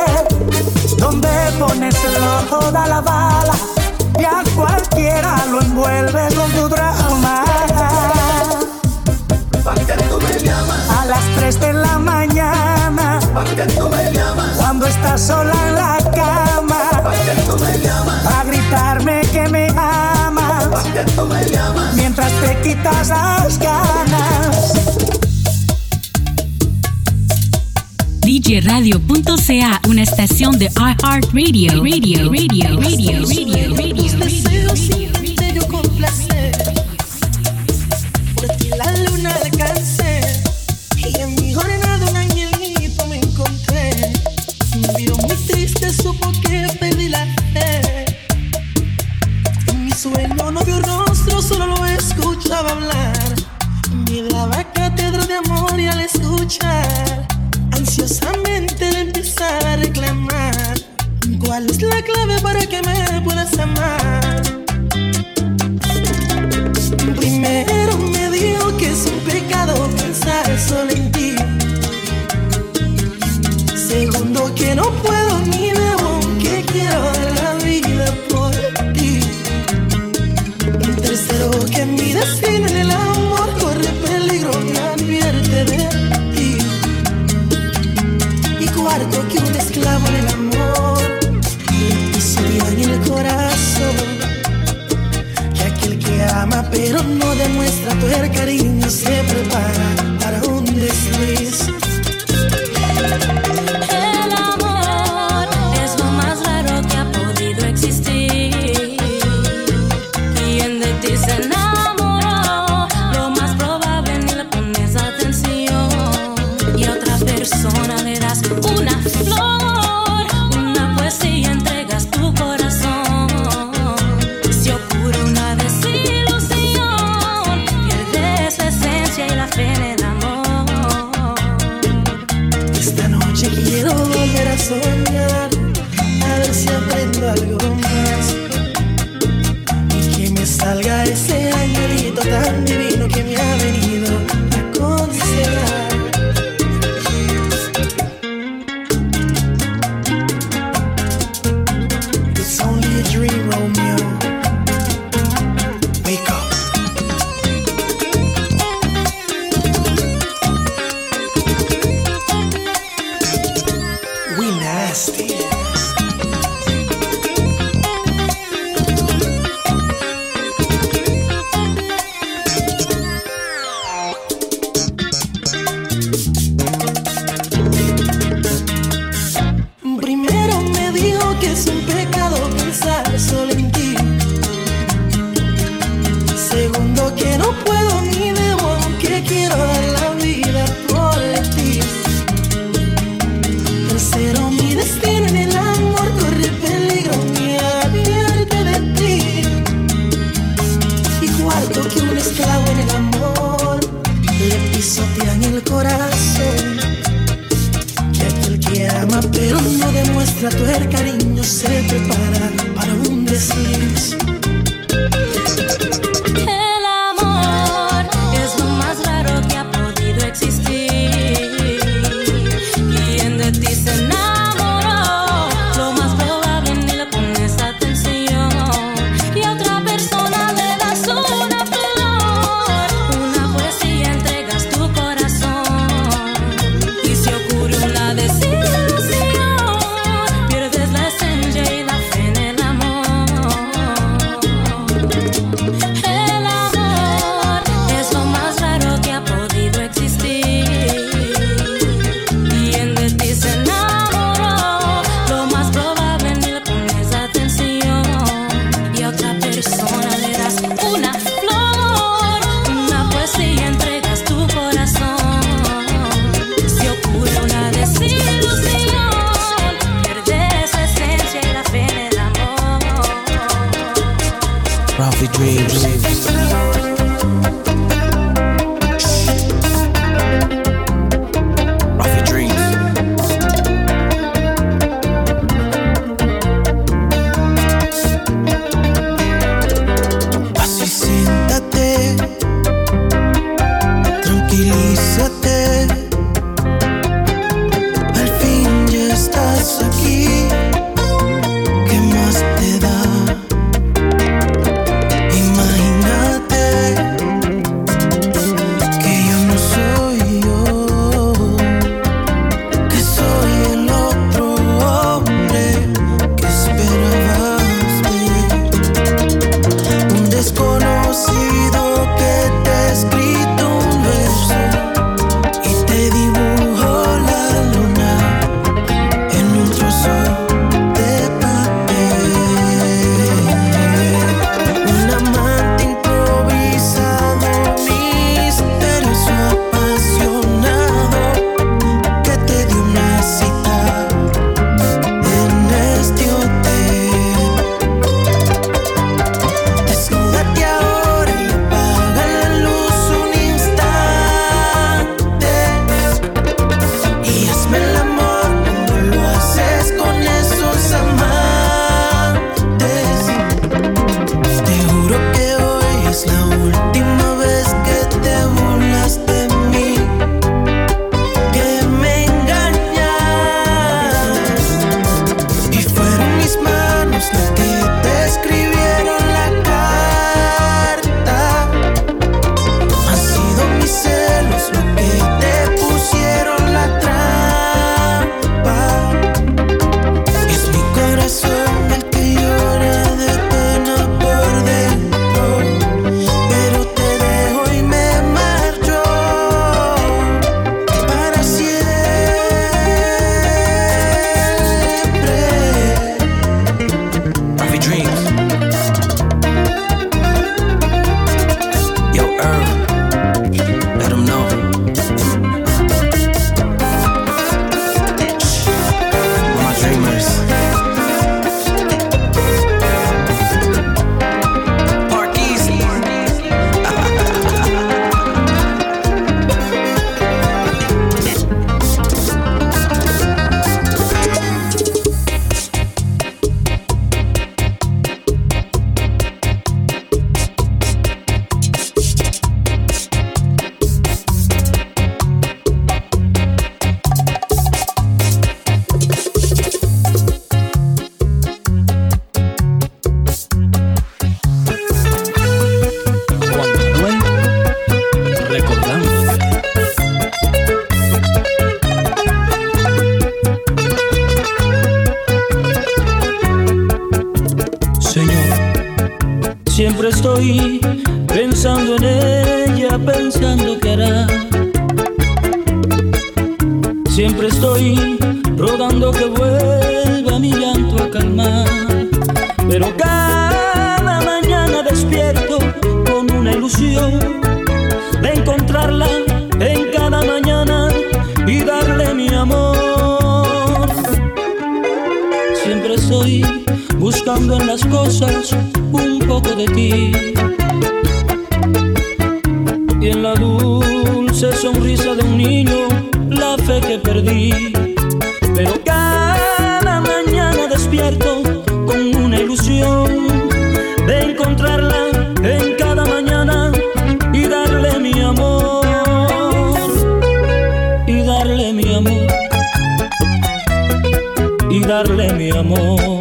donde pones el ojo da la bala y a cualquiera lo envuelves con tu drama. ¿Para qué tú me llamas? A las 3 de la mañana. ¿Para qué tú me llamas? Cuando estás sola en la cama. ¿Para qué tú me llamas? A gritarme que me amas. ¿Para qué tú me llamas? Mientras te quitas las ganas. djradio.ca, una estación de iHeartRadio. Tus deseos sin serio complacer. La luna alcancé y en mi jornada un angelito me encontré. Me vio muy triste, supo que perdí la fe. En mi sueño no vio rostro, solo lo escuchaba hablar. Me daba cátedra de amor y al escuchar ansiosamente le empezaba a reclamar. ¿Cuál es la clave para que me puedas amar? Primero me dijo que es un pecado pensar solo en ti. Segundo que no puedo ni debo, que quiero dar la vida por ti. Y tercero que mi destino en el amor corre peligro, me advierte de ti. Y cuarto que un esclavo en el amor y su vida en el corazón. Ama pero no demuestra tu cariño, se prepara para un desliz. El amor Si quiero volver a soñar, a ver si aprendo algo más, y que me salga ese angelito tan divino que me ha venido a constelar. Aquí, ¿qué más te da? Imagínate. estoy pensando en ella, pensando qué hará. Siempre estoy rogando que vuelva mi llanto a calmar, pero cada mañana despierto con una ilusión de encontrarla en cada mañana y darle mi amor. Siempre estoy buscando en las cosas un poco de ti y en la dulce sonrisa de un niño la fe que perdí. Pero cada mañana despierto con una ilusión de encontrarla en cada mañana y darle mi amor, y darle mi amor, y darle mi amor.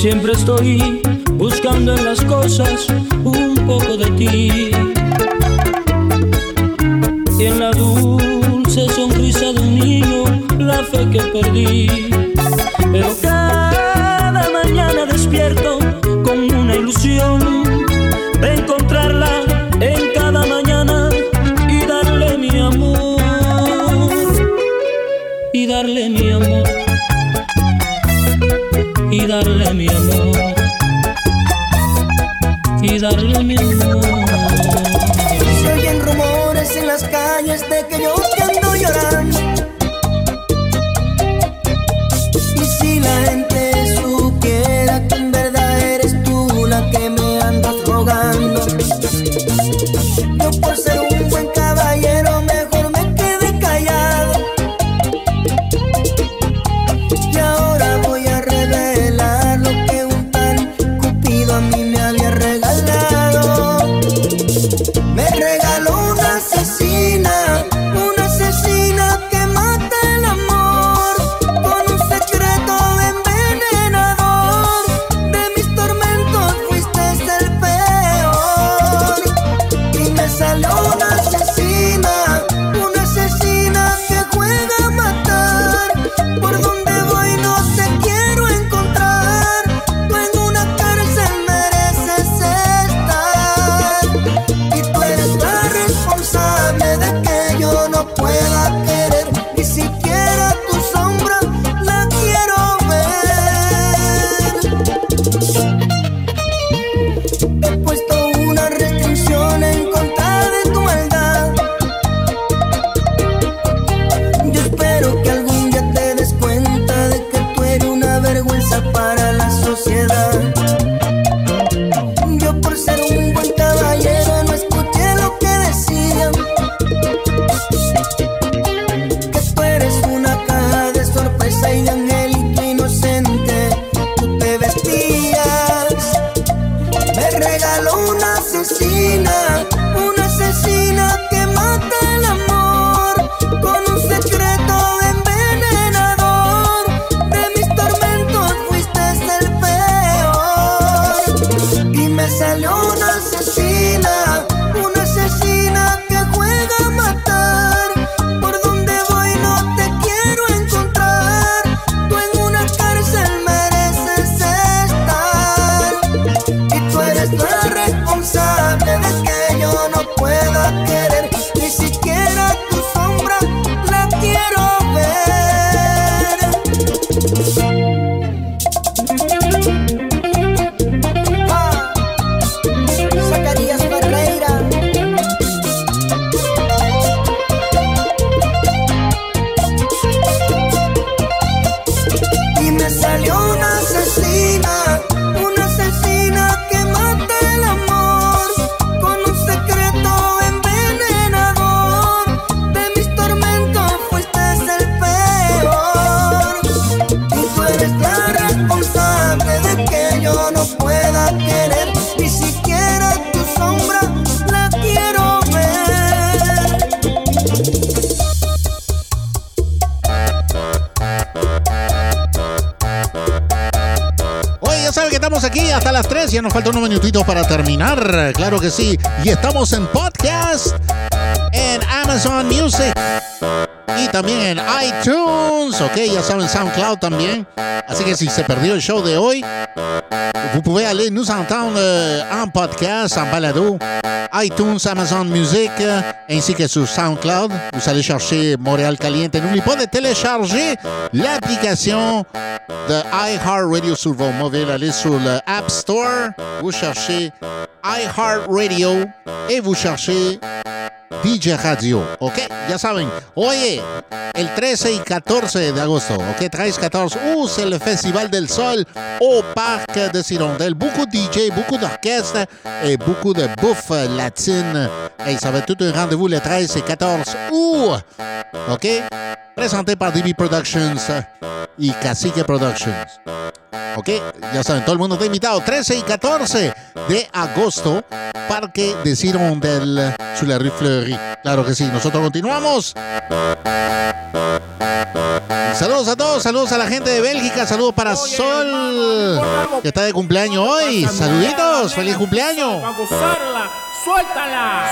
Siempre estoy buscando en las cosas un poco de ti y en la dulce sonrisa de un niño la fe que perdí. Pero cada mañana despierto con una ilusión de encontrarla en cada mañana y darle mi amor, y darle mi amor, y darle mi amor, y darle mi amor. Se oyen rumores en las calles de que yo te ando llorando. Y si la gente supiera que en verdad eres tú la que me andas rogando, yo por ser un buen caballero mejor me quedé callado. Y ahora voy a lo que un tal Cupido a mí me había regalado. Me regaló una asesina que mata el amor con un secreto envenenador. De mis tormentos fuiste el peor. Y me salió una asesina que juega a matar. Por donde voy no te quiero encontrar. He puesto una restricción en contra de tu alma. las 3, ya nos faltan unos minutitos para terminar, claro que sí. Y estamos en podcast, en Amazon Music y también en iTunes, ok, ya saben, SoundCloud también. Así que si se perdió el show de hoy, vous pouvez aller nous entendre en podcast, en balado, iTunes, Amazon Music, ainsi que sur SoundCloud. Vous allez chercher Montréal Caliente. N'oubliez pas de télécharger l'application de iHeartRadio sur vos mobiles. Allez sur le App Store, vous cherchez iHeartRadio et vous cherchez DJ Radio, ok, ya saben. Oye, el 13 y 14 de agosto, ok, 13-14, es el Festival del Sol au Parque de Sirmontel. Beaucoup de DJ, beaucoup d'orchestres et beaucoup de bouffe latine. Et ça va être tout un rendez-vous le 13 et 14 août, ok, présenté par DB Productions y Cacique Productions. Ok, ya saben, todo el mundo está invitado. 13 y 14 de agosto, Parque de Sirmontel, sur la rue Fleury. Claro que sí, nosotros continuamos. Saludos a todos, saludos a la gente de Bélgica, saludos para Sol, que está de cumpleaños hoy. Saluditos, feliz cumpleaños. A gozarla, suéltala.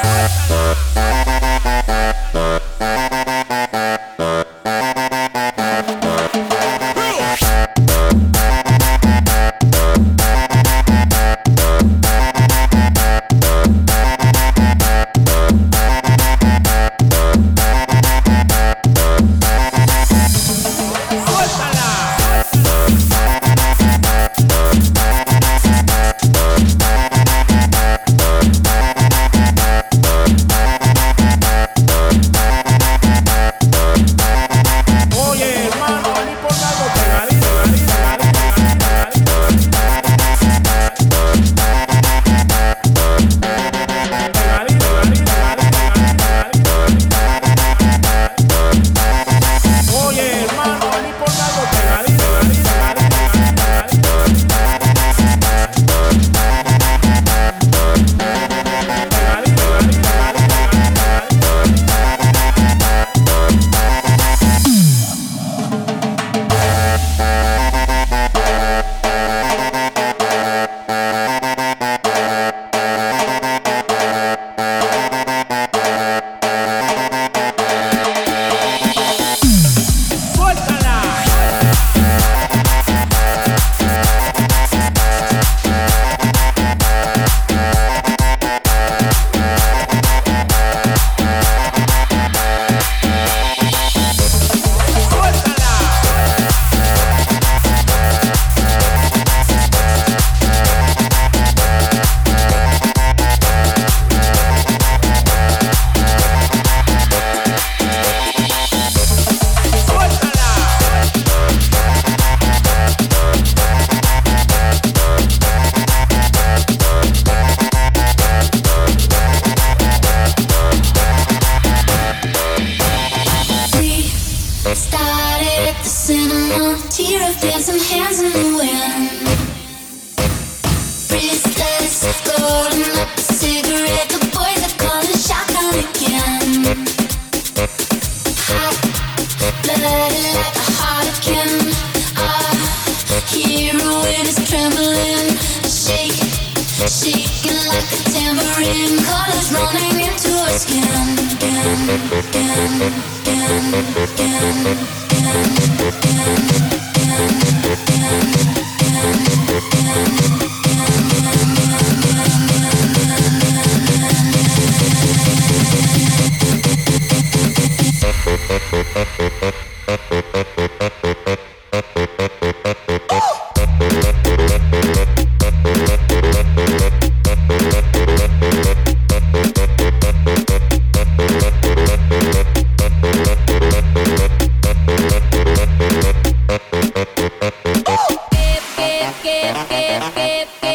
Beep, beep, beep.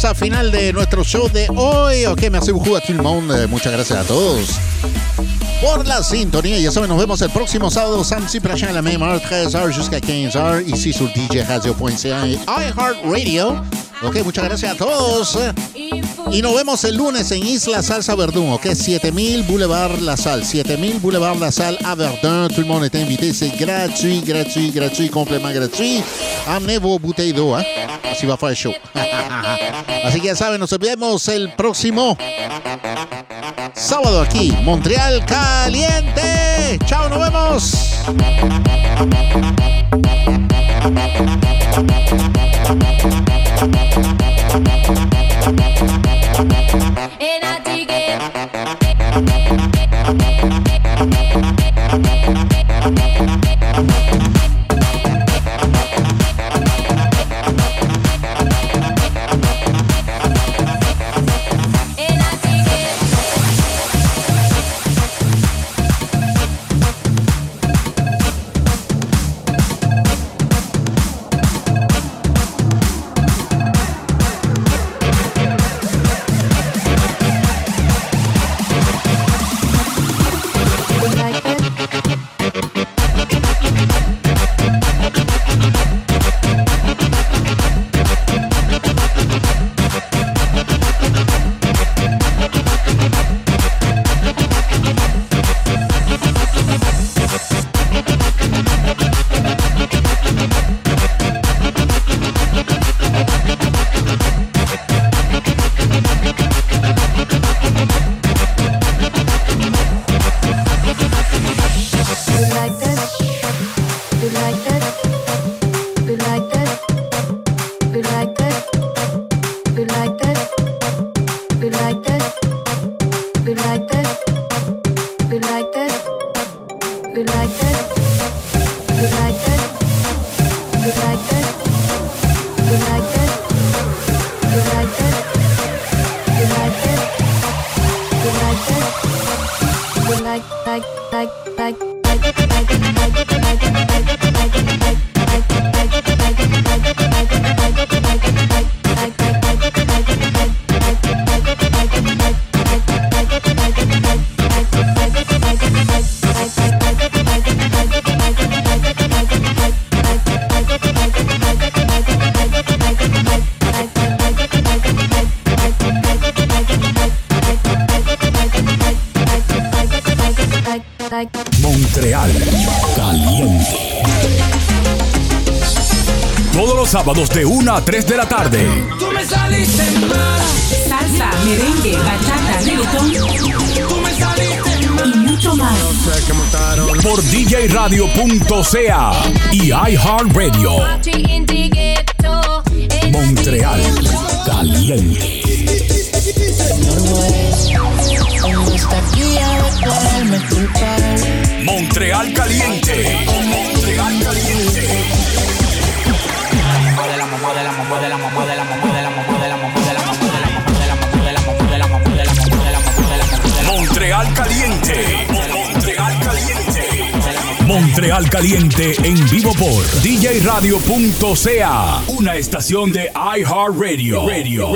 llegamos al final de nuestro show de hoy. Ok, merci beaucoup à tout le monde. Muchas gracias a todos por la sintonía. Ya saben, nos vemos el próximo sábado, samedi prochain à la même heure, 13h jusqu'à 15h, ici sur djradio.ca y iHeartRadio. Ok, muchas gracias a todos. Y nos vemos el lunes en Isla Salsa Verdún, ok, 7000 Boulevard La Salle, 7000 Boulevard La Salle à Verdun. Tout le monde est invité, c'est gratuit, gratuit, gratuit, complètement gratuit. Amenez vos bouteilles d'eau, hein, así va a faire show. Así que ya saben, nos vemos el próximo sábado aquí, Montreal Caliente. Chao, nos vemos. And I dig it. Sábados de 1 a 3 de la tarde. Tú me saliste mal. Salsa, merengue, bachata, reggaetón. Tú me saliste mal. Y mucho más. Por djradio.ca y iHeartRadio. Montreal Caliente. Montreal Caliente. Montreal Caliente. Montreal Caliente. Montreal Caliente. Montreal Caliente en vivo por djradio.ca, una estación de iHeartRadio. Radio.